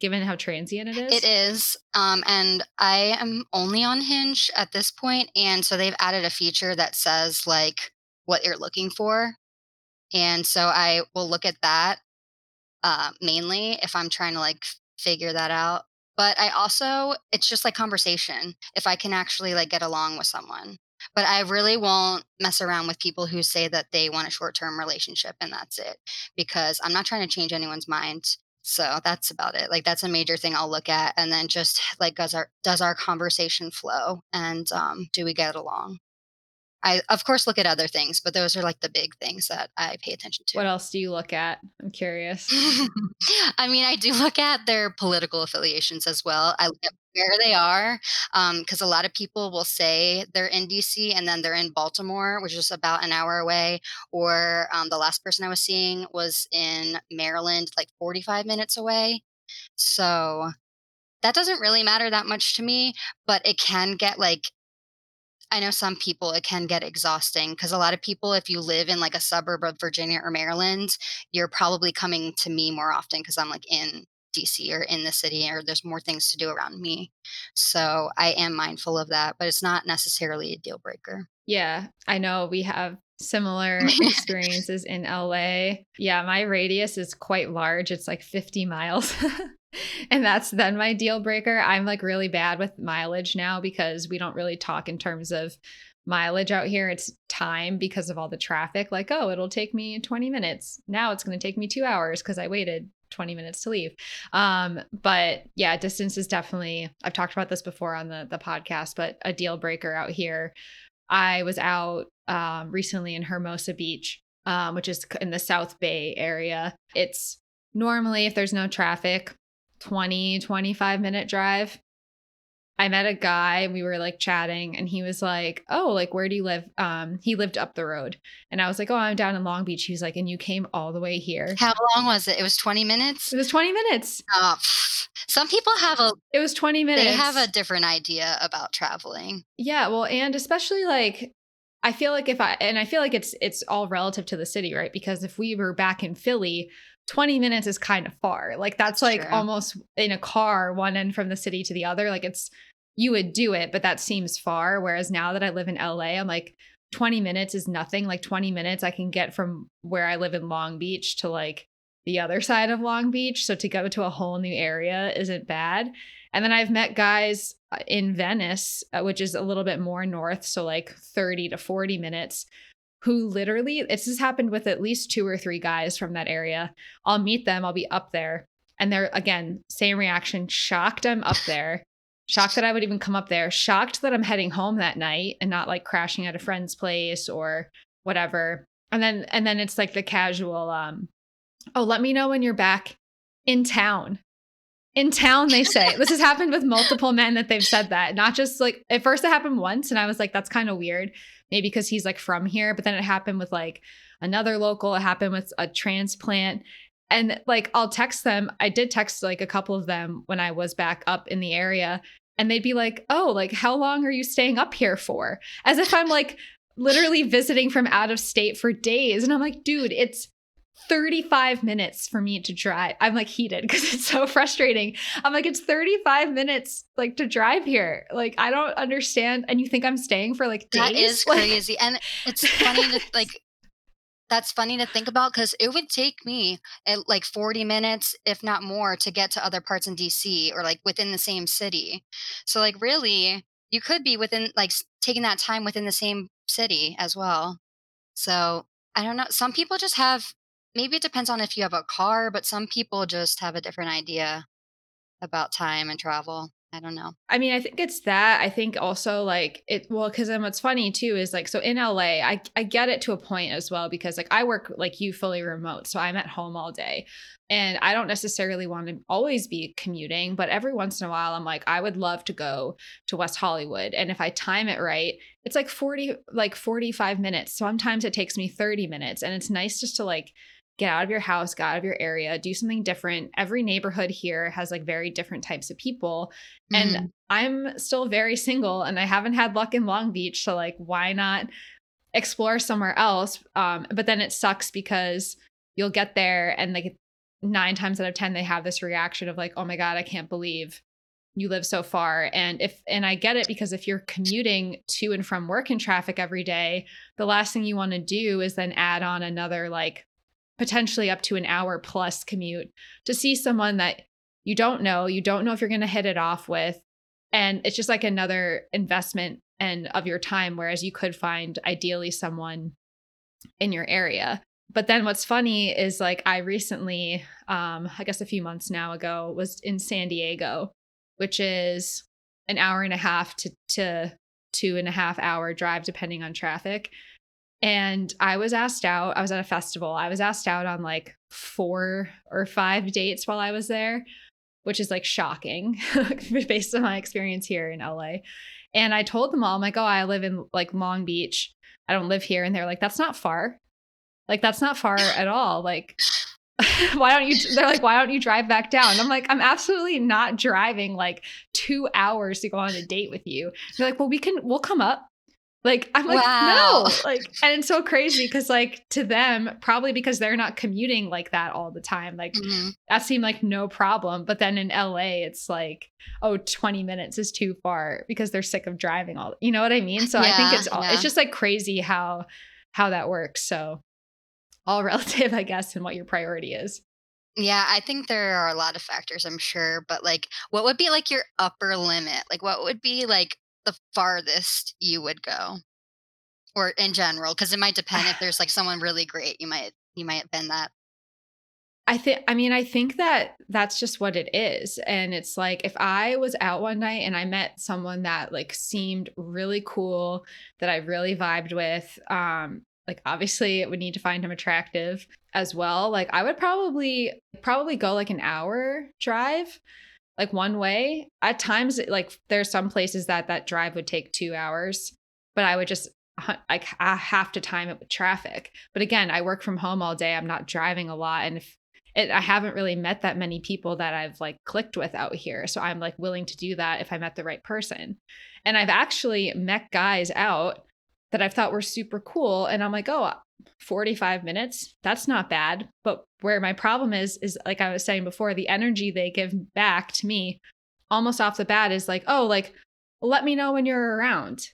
given how transient it is? It is. And I am only on Hinge at this point. And so they've added a feature that says like what you're looking for. And so I will look at that mainly if I'm trying to like figure that out. But I also, it's just like conversation, if I can actually like get along with someone. But I really won't mess around with people who say that they want a short-term relationship and that's it, because I'm not trying to change anyone's mind. So that's about it. Like, that's a major thing I'll look at. And then just like, does our conversation flow, and do we get along? I, of course, look at other things, but those are like the big things that I pay attention to. What else do you look at? I'm curious. I mean, I do look at their political affiliations as well. I look at where they are, because a lot of people will say they're in DC and then they're in Baltimore, which is about an hour away. Or the last person I was seeing was in Maryland, like 45 minutes away. So that doesn't really matter that much to me, but it can get like, I know some people, it can get exhausting, because a lot of people, if you live in like a suburb of Virginia or Maryland, you're probably coming to me more often because I'm like in DC or in the city, or there's more things to do around me. So I am mindful of that, but it's not necessarily a deal breaker. Yeah, I know we have similar experiences in LA. Yeah, my radius is quite large. It's like 50 miles. And that's then my deal breaker. I'm like really bad with mileage now because we don't really talk in terms of mileage out here. It's time because of all the traffic. Like, oh, it'll take me 20 minutes. Now it's going to take me 2 hours because I waited 20 minutes to leave. But yeah, distance is definitely, I've talked about this before on the podcast, but a deal breaker out here. I was out recently in Hermosa Beach, which is in the South Bay area. It's normally, if there's no traffic, 20-25 minute drive. I met a guy, we were like chatting, and he was like, oh, like, where do you live? He lived up the road. And I was like, oh, I'm down in Long Beach. He was like, and you came all the way here. How long was it? It was 20 minutes? It was 20 minutes. Some people have a... It was 20 minutes. They have a different idea about traveling. Yeah, well, and especially like... I feel like it's all relative to the city, right? Because if we were back in Philly, 20 minutes is kind of far. Like that's like true. Almost in a car, one end from the city to the other. Like it's, you would do it, but that seems far. Whereas now that I live in LA, I'm like 20 minutes is nothing. Like 20 minutes I can get from where I live in Long Beach to like the other side of Long Beach. So to go to a whole new area isn't bad. And then I've met guys in Venice, which is a little bit more north, so like 30 to 40 minutes, who literally, it's just happened with at least 2 or 3 guys from that area. I'll meet them, I'll be up there. And they're, again, same reaction, shocked I'm up there. Shocked that I would even come up there. Shocked that I'm heading home that night and not like crashing at a friend's place or whatever. And then it's like the casual, oh, let me know when you're back in town. In town, they say. This has happened with multiple men that they've said that. Not just like, at first it happened once and I was like, that's kind of weird. Maybe because he's like from here. But then it happened with like another local. It happened with a transplant. And like, I'll text them. I did text like a couple of them when I was back up in the area. And they'd be like, oh, like, how long are you staying up here for? As if I'm like literally visiting from out of state for days. And I'm like, dude, it's 35 minutes for me to drive. I'm like heated because it's so frustrating. I'm like, it's 35 minutes like to drive here. Like, I don't understand. And you think I'm staying for like days? That is crazy. And it's funny to like, that's funny to think about because it would take me like 40 minutes, if not more, to get to other parts in DC or like within the same city. So like really, you could be within like taking that time within the same city as well. So I don't know. Some people just have, maybe it depends on if you have a car, but some people just have a different idea about time and travel. I don't know. I mean, I think it's that. I think also like it, well, because then what's funny too is like, so in LA, I get it to a point as well, because like I work like you fully remote. So I'm at home all day and I don't necessarily want to always be commuting, but every once in a while I'm like, I would love to go to West Hollywood. And if I time it right, it's like 45 minutes. Sometimes it takes me 30 minutes and it's nice just to like get out of your house, get out of your area, do something different. Every neighborhood here has like very different types of people. Mm-hmm. And I'm still very single and I haven't had luck in Long Beach. So like, why not explore somewhere else? But then it sucks because you'll get there and like 9 times out of 10, they have this reaction of like, oh my God, I can't believe you live so far. And I get it because if you're commuting to and from work in traffic every day, the last thing you want to do is then add on another like potentially up to an hour plus commute to see someone that you don't know if you're going to hit it off with. And it's just like another investment and of your time, whereas you could find ideally someone in your area. But then what's funny is like I recently, I guess a few months now ago, was in San Diego, which is an hour and a half to 2.5 hour drive, depending on traffic. And I was asked out. I was at a festival. I was asked out on like 4 or 5 dates while I was there, which is like shocking based on my experience here in LA. And I told them all, I'm like, oh, I live in like Long Beach. I don't live here. And they're like, that's not far. Like, that's not far at all. Like, why don't you drive back down? And I'm like, I'm absolutely not driving like 2 hours to go on a date with you. And they're like, well, we'll come up. Like, I'm like, wow. No, like, and it's so crazy because like to them, probably because they're not commuting like that all the time. Like mm-hmm. That seemed like no problem. But then in LA, it's like, oh, 20 minutes is too far because they're sick of driving all, you know what I mean? So yeah, I think it's just like crazy how that works. So all relative, I guess, and what your priority is. Yeah, I think there are a lot of factors, I'm sure. But like, what would be like your upper limit? Like what would be like the farthest you would go, or in general, because it might depend if there's like someone really great, you might bend that. I think that that's just what it is. And it's like, if I was out one night and I met someone that like seemed really cool, that I really vibed with, like obviously it would need to find him attractive as well. Like I would probably go like an hour drive. Like one way. At times, like there's some places that drive would take 2 hours, but I would just like I have to time it with traffic. But again, I work from home all day. I'm not driving a lot, and I haven't really met that many people that I've like clicked with out here. So I'm like willing to do that if I met the right person. And I've actually met guys out that I thought were super cool, and I'm like, oh, 45 minutes, that's not bad. But where my problem is like I was saying before, the energy they give back to me almost off the bat is like, oh, like, let me know when you're around.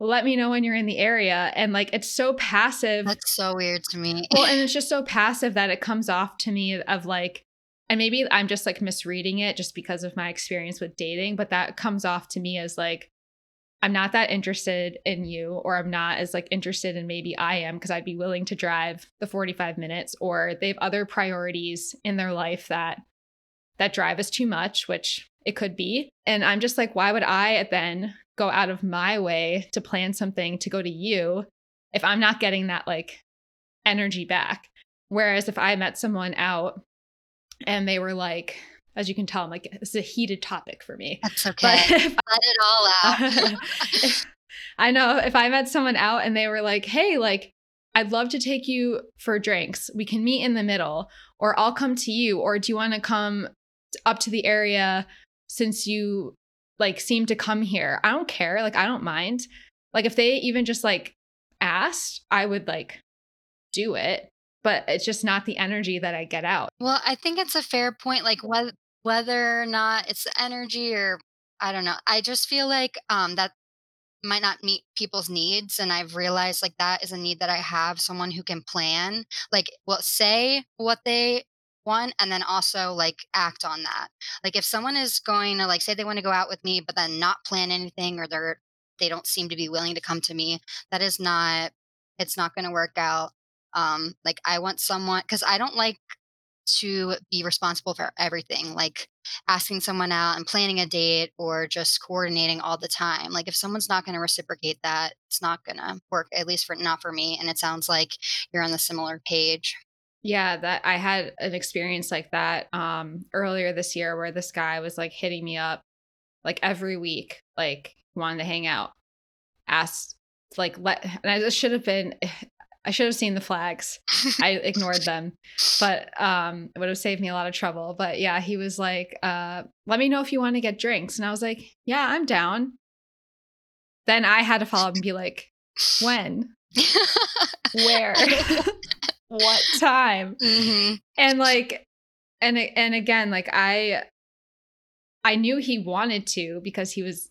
Let me know when you're in the area. And like, it's so passive. That's so weird to me. Well, and it's just so passive that it comes off to me of like, and maybe I'm just like misreading it just because of my experience with dating, but that comes off to me as like, I'm not that interested in you, or I'm not as like interested in maybe I am, because I'd be willing to drive the 45 minutes, or they have other priorities in their life that drive is too much, which it could be. And I'm just like, why would I then go out of my way to plan something to go to you if I'm not getting that like energy back? Whereas if I met someone out and they were like, as you can tell, I'm like, this is a heated topic for me. That's okay. Let it all out. I know if I met someone out and they were like, hey, like, I'd love to take you for drinks. We can meet in the middle, or I'll come to you, or do you want to come up to the area since you like seem to come here? I don't care. Like, I don't mind. Like if they even just like asked, I would like do it, but it's just not the energy that I get out. Well, I think it's a fair point. Like whether or not it's the energy or I don't know. I just feel like that might not meet people's needs. And I've realized like that is a need that I have, someone who can plan, like say what they want and then also like act on that. Like if someone is going to like say they want to go out with me, but then not plan anything, or they don't seem to be willing to come to me, that is not, it's not going to work out. Like I want someone, because I don't like to be responsible for everything, like asking someone out and planning a date or just coordinating all the time. Like if someone's not going to reciprocate that, it's not going to work, at least not for me. And it sounds like you're on the similar page. Yeah, that I had an experience like that earlier this year where this guy was like hitting me up like every week, like wanted to hang out, asked like I should have seen the flags. I ignored them, but it would have saved me a lot of trouble. But yeah, he was like, let me know if you want to get drinks. And I was like, yeah, I'm down. Then I had to follow up and be like, when? Where? What time? Mm-hmm. And like, and again, like I knew he wanted to because he was,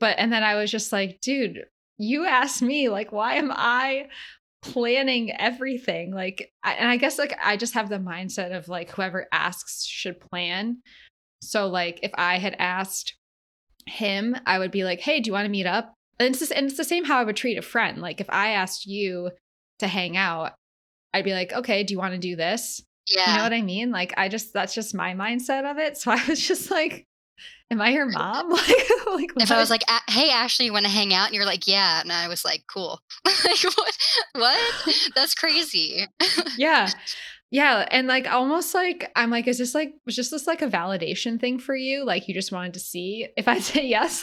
and then I was just like, dude, you asked me, like, why am I planning everything? Like, I guess like, I just have the mindset of like, whoever asks should plan. So like, if I had asked him, I would be like, hey, do you want to meet up? And it's the same how I would treat a friend. Like if I asked you to hang out, I'd be like, okay, do you want to do this? Yeah. You know what I mean? Like, that's just my mindset of it. So I was just like, am I your mom? like if I was like, hey, Ashley, you want to hang out? And you're like, yeah. And I was like, cool. Like, what? That's crazy. Yeah. Yeah. And like, almost like, I'm like, was this like a validation thing for you? Like, you just wanted to see if I say yes,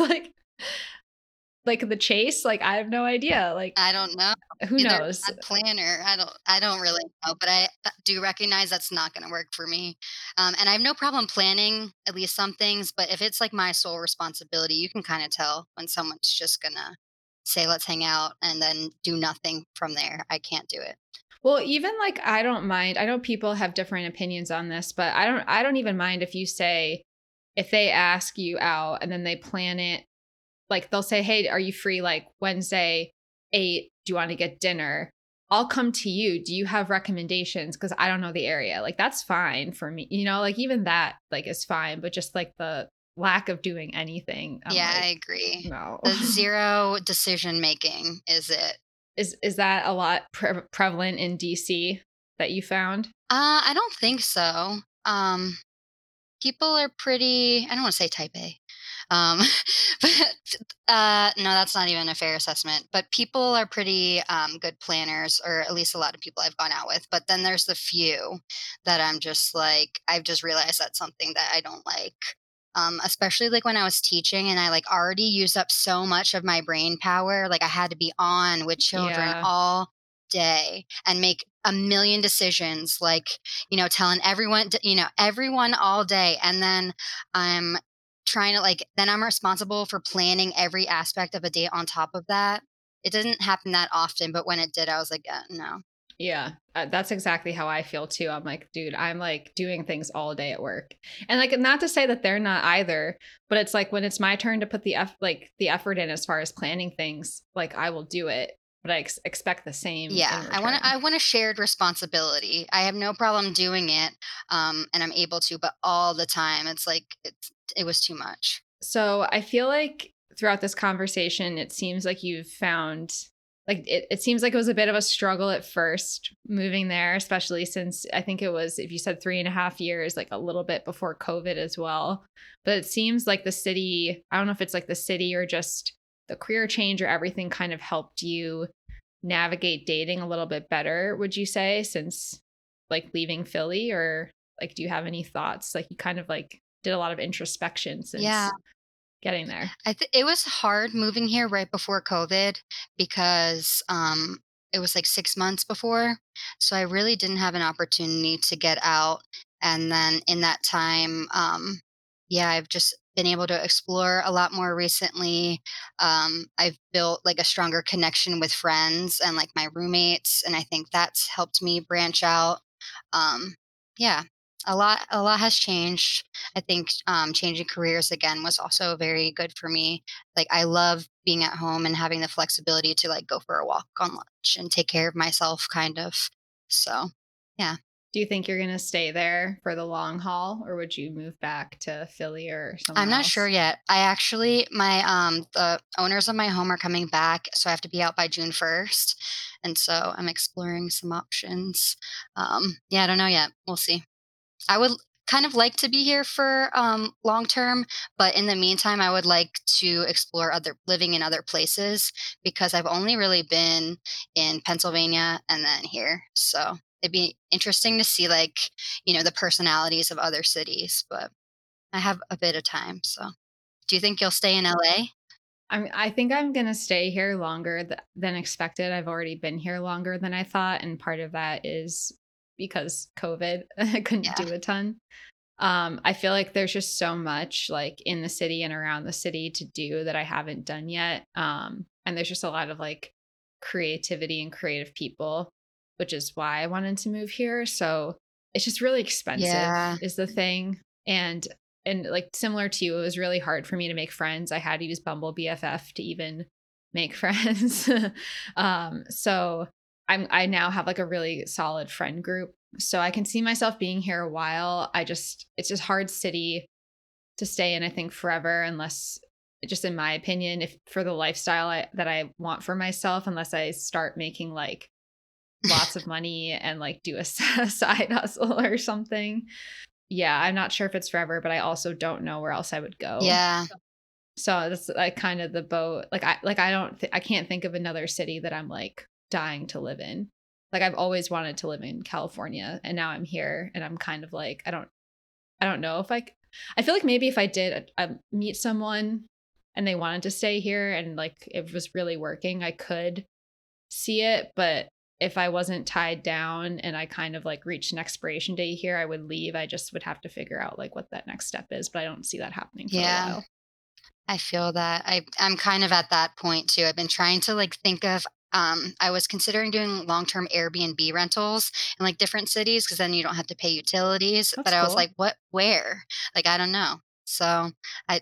like the chase, like I have no idea. Like I don't know. Who either knows? I'm a planner. I don't really know, but I do recognize that's not going to work for me. And I have no problem planning at least some things, but if it's like my sole responsibility, you can kind of tell when someone's just going to say, let's hang out and then do nothing from there. I can't do it. Well, even like, I don't mind. I know people have different opinions on this, but I don't even mind if you say, if they ask you out and then they plan it, like they'll say, hey, are you free like Wednesday 8? Do you want to get dinner? I'll come to you. Do you have recommendations? Because I don't know the area. Like that's fine for me. You know, like even that like is fine, but just like the lack of doing anything. Yeah, like, I agree. No. The zero decision making is it. Is that a lot prevalent in D.C. that you found? I don't think so. People are pretty, I don't want to say type A. No, that's not even a fair assessment, but people are pretty, good planners, or at least a lot of people I've gone out with, but then there's the few that I'm just like, I've just realized that's something that I don't like. Especially like when I was teaching and I like already used up so much of my brain power. Like I had to be on with children all day and make a million decisions, like, you know, telling everyone, you know, everyone all day. And then I'm trying to like, then I'm responsible for planning every aspect of a date on top of that. It doesn't happen that often, but when it did, I was like, no. Yeah, that's exactly how I feel too. I'm like, dude, I'm like doing things all day at work. And like, not to say that they're not either, but it's like when it's my turn to put the effort in as far as planning things, like I will do it, but I expect the same. Yeah, I want a shared responsibility. I have no problem doing it, and I'm able to, but all the time it's like, it was too much. So I feel like throughout this conversation, it seems like you've found like it seems like it was a bit of a struggle at first moving there, especially since I think it was, if you said 3.5 years, like a little bit before COVID as well. But it seems like the city, I don't know if it's like the city or just the career change or everything kind of helped you navigate dating a little bit better, would you say, since like leaving Philly? Or like, do you have any thoughts? Like you kind of like did a lot of introspection since getting there. It was hard moving here right before COVID because it was like 6 months before. So I really didn't have an opportunity to get out. And then in that time, I've just been able to explore a lot more recently. I've built like a stronger connection with friends and like my roommates. And I think that's helped me branch out. A lot has changed. I think changing careers again was also very good for me. Like I love being at home and having the flexibility to like go for a walk on lunch and take care of myself kind of. So, yeah. Do you think you're going to stay there for the long haul, or would you move back to Philly or somewhere else? I'm not sure yet. I actually, the owners of my home are coming back, so I have to be out by June 1st. And so I'm exploring some options. I don't know yet. We'll see. I would kind of like to be here for long term, but in the meantime, I would like to explore living in other places because I've only really been in Pennsylvania and then here. So it'd be interesting to see like, you know, the personalities of other cities, but I have a bit of time. So do you think you'll stay in LA? I think I'm going to stay here longer than expected. I've already been here longer than I thought. And part of that is because COVID, I couldn't do a ton. I feel like there's just so much like in the city and around the city to do that I haven't done yet. And there's just a lot of like creativity and creative people, which is why I wanted to move here. So it's just really expensive is the thing. And like similar to you, it was really hard for me to make friends. I had to use Bumble BFF to even make friends. I now have like a really solid friend group, so I can see myself being here a while. It's just hard city to stay in, I think, forever, unless, just in my opinion, if for the lifestyle that I want for myself, unless I start making like lots of money and like do a side hustle or something. Yeah, I'm not sure if it's forever, but I also don't know where else I would go. Yeah. So that's like kind of the boat. I can't think of another city that I'm like dying to live in. Like I've always wanted to live in California, and now I'm here, and I'm kind of like I don't know if I feel like maybe if I did meet someone and they wanted to stay here and like it was really working, I could see it. But if I wasn't tied down and I kind of like reached an expiration date here, I would leave. I just would have to figure out like what that next step is, but I don't see that happening for a while. I feel that I'm kind of at that point too. I've been trying to like think of I was considering doing long-term Airbnb rentals in like different cities because then you don't have to pay utilities. That's cool. I was like, where? Like, I don't know. So I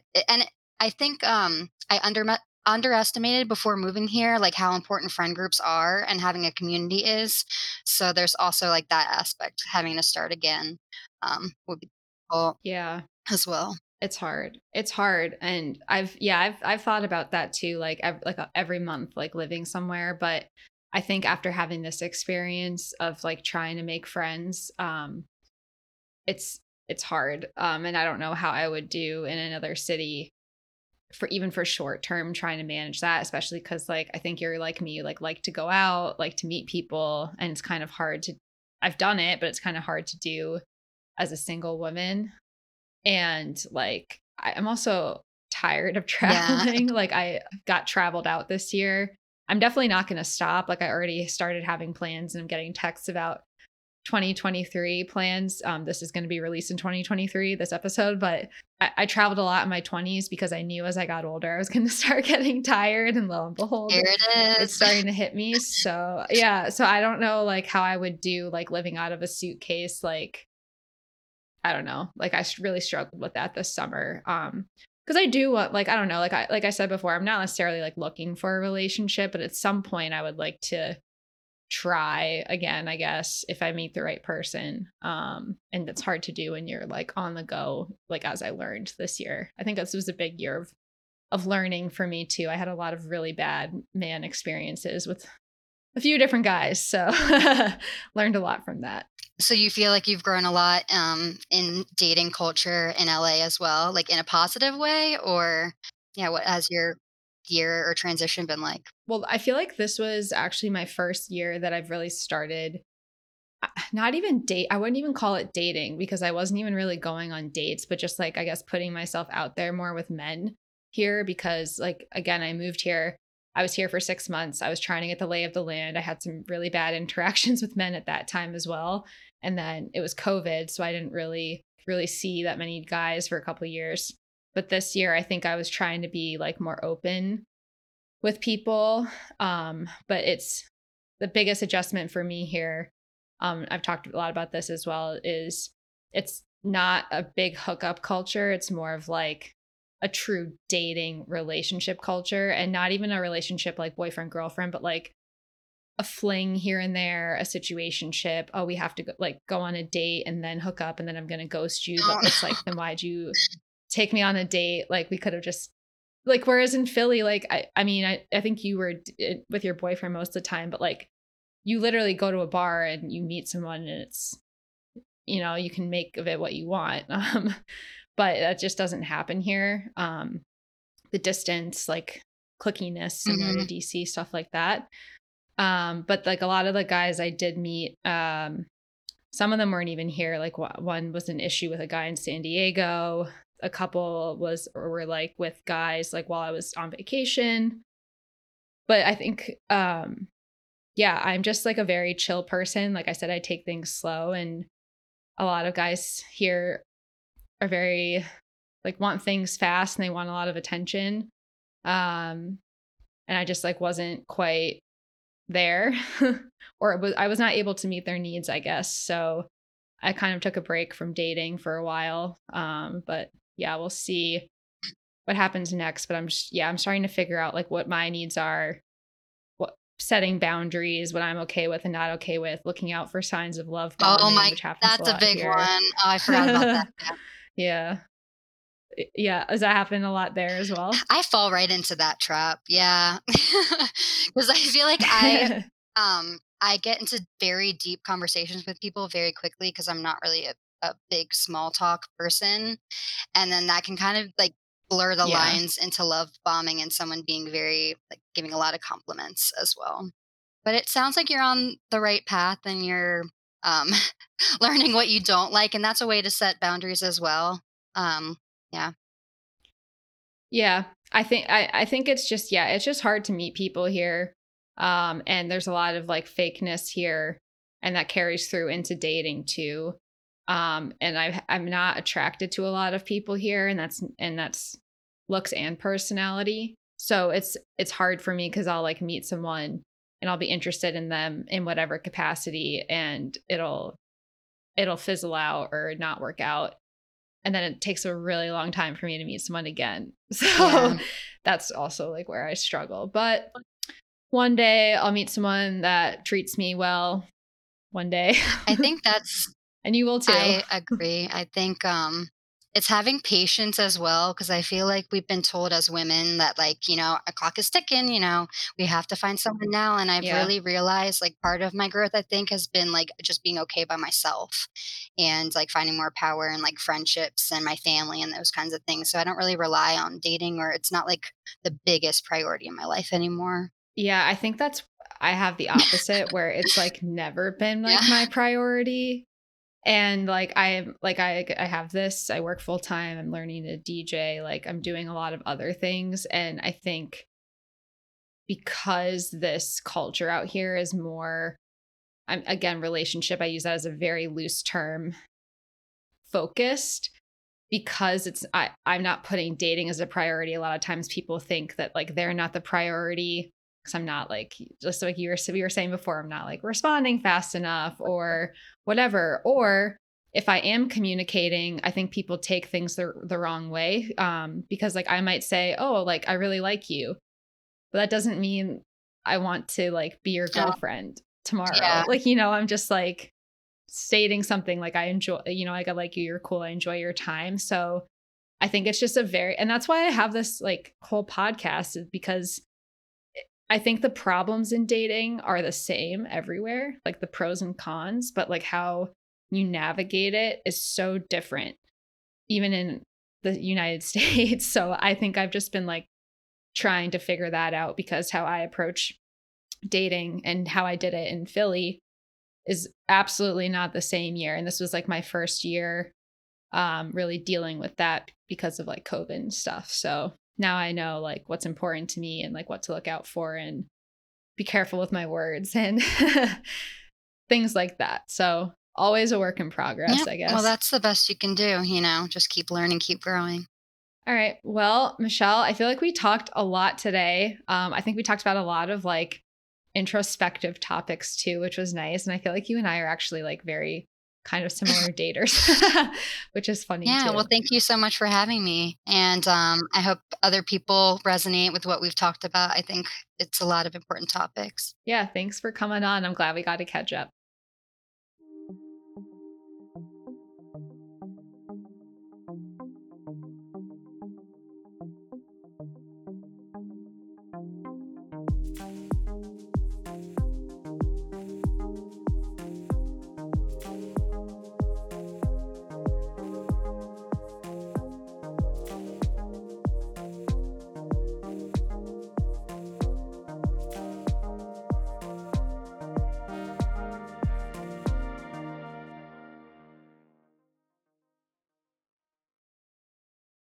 think I underestimated before moving here, like how important friend groups are and having a community is. So there's also like that aspect, having to start again would be cool. Yeah, as well. It's hard. And I've thought about that too, like every month, like living somewhere. But I think after having this experience of like trying to make friends, it's hard. And I don't know how I would do in another city for short term, trying to manage that, especially because like, I think you're like me, you like to go out, like to meet people. And it's kind of hard I've done it, but it's kind of hard to do as a single woman. And like, I'm also tired of traveling. Yeah. Like I got traveled out this year. I'm definitely not going to stop. Like I already started having plans, and I'm getting texts about 2023 plans. This is going to be released in 2023, this episode. But I traveled a lot in my 20s because I knew as I got older, I was going to start getting tired, and lo and behold, here it is. It's starting to hit me. So yeah. So I don't know like how I would do like living out of a suitcase, like I don't know. Like I really struggled with that this summer. Cause I do want, like, I don't know, like I said before, I'm not necessarily like looking for a relationship, but at some point I would like to try again, I guess, if I meet the right person. And it's hard to do when you're like on the go, like as I learned this year. I think this was a big year of of learning for me too. I had a lot of really bad man experiences with a few different guys. So learned a lot from that. So you feel like you've grown a lot in dating culture in LA as well, like in a positive way? Or yeah, what has your year or transition been like? Well, I feel like this was actually my first year that I've really started not even date. I wouldn't even call it dating because I wasn't even really going on dates, but just like, I guess, putting myself out there more with men here because like, again, I moved here. I was here for 6 months. I was trying to get the lay of the land. I had some really bad interactions with men at that time as well. And then it was COVID. So I didn't really see that many guys for a couple of years. But this year, I think I was trying to be like more open with people. But it's the biggest adjustment for me here. I've talked a lot about this as well, is it's not a big hookup culture. It's more of like a true dating relationship culture, and not even a relationship like boyfriend, girlfriend, but like a fling here and there, a situationship. Oh, we have to go on a date and then hook up and then I'm going to ghost you. But it's like, then why'd you take me on a date? Like we could have just like, whereas in Philly, like, I mean, I think you were with your boyfriend most of the time, but like, you literally go to a bar and you meet someone and it's, you know, you can make of it what you want. But that just doesn't happen here. The distance, like clickiness, you know, the DC stuff like that. But like a lot of the guys I did meet, some of them weren't even here. Like one was an issue with a guy in San Diego. A couple were like with guys like while I was on vacation. But I think, yeah, I'm just like a very chill person. Like I said, I take things slow, and a lot of guys here are very like want things fast and they want a lot of attention. And I just like wasn't quite there I was not able to meet their needs, I guess. So I kind of took a break from dating for a while. But yeah, we'll see what happens next. But I'm starting to figure out like what my needs are, setting boundaries, what I'm okay with and not okay with, looking out for signs of love. Oh my, that's a big one. Oh, I forgot about that. Yeah. Does that happen a lot there as well? I fall right into that trap. Yeah. Because I feel like I get into very deep conversations with people very quickly because I'm not really a big small talk person. And then that can kind of like blur the lines into love bombing and someone being very like giving a lot of compliments as well. But it sounds like you're on the right path and you're learning what you don't like, and that's a way to set boundaries as well. I think it's just it's just hard to meet people here, and there's a lot of like fakeness here, and that carries through into dating too. And I'm not attracted to a lot of people here, and that's looks and personality. So it's hard for me because I'll like meet someone and I'll be interested in them in whatever capacity, and it'll fizzle out or not work out. And then it takes a really long time for me to meet someone again. So that's also like where I struggle, but one day I'll meet someone that treats me well one day. I think that's, and you will too. I agree. I think it's having patience as well, because I feel like we've been told as women that like, you know, a clock is ticking, you know, we have to find someone now. And I've really realized like part of my growth, I think, has been like just being okay by myself and like finding more power in like friendships and my family and those kinds of things. So I don't really rely on dating, or it's not like the biggest priority in my life anymore. Yeah, I think I have the opposite where it's like never been like my priority. And like I have this, I work full time, I'm learning to DJ, like I'm doing a lot of other things. And I think because this culture out here is more, relationship, I use that as a very loose term, focused, because I'm not putting dating as a priority. A lot of times people think that like they're not the priority because I'm not like, just like you were saying before, I'm not like responding fast enough or whatever. Or if I am communicating, I think people take things the wrong way, because like I might say, oh, like I really like you, but that doesn't mean I want to like be your girlfriend tomorrow. Yeah. Like, you know, I'm just like stating something like I enjoy, you know, like I like you, you're cool, I enjoy your time. So I think it's just a very, and that's why I have this like whole podcast, is because I think the problems in dating are the same everywhere, like the pros and cons, but like how you navigate it is so different, even in the United States. So I think I've just been like trying to figure that out, because how I approach dating and how I did it in Philly is absolutely not the same year. And this was like my first year really dealing with that because of like COVID and stuff. So now I know like what's important to me and like what to look out for and be careful with my words and things like that. So always a work in progress, yep. I guess. Well, that's the best you can do, you know, just keep learning, keep growing. All right. Well, Michelle, I feel like we talked a lot today. I think we talked about a lot of like introspective topics too, which was nice. And I feel like you and I are actually like very kind of similar daters, which is funny. Yeah. Too. Well, thank you so much for having me. And I hope other people resonate with what we've talked about. I think it's a lot of important topics. Yeah. Thanks for coming on. I'm glad we got to catch up.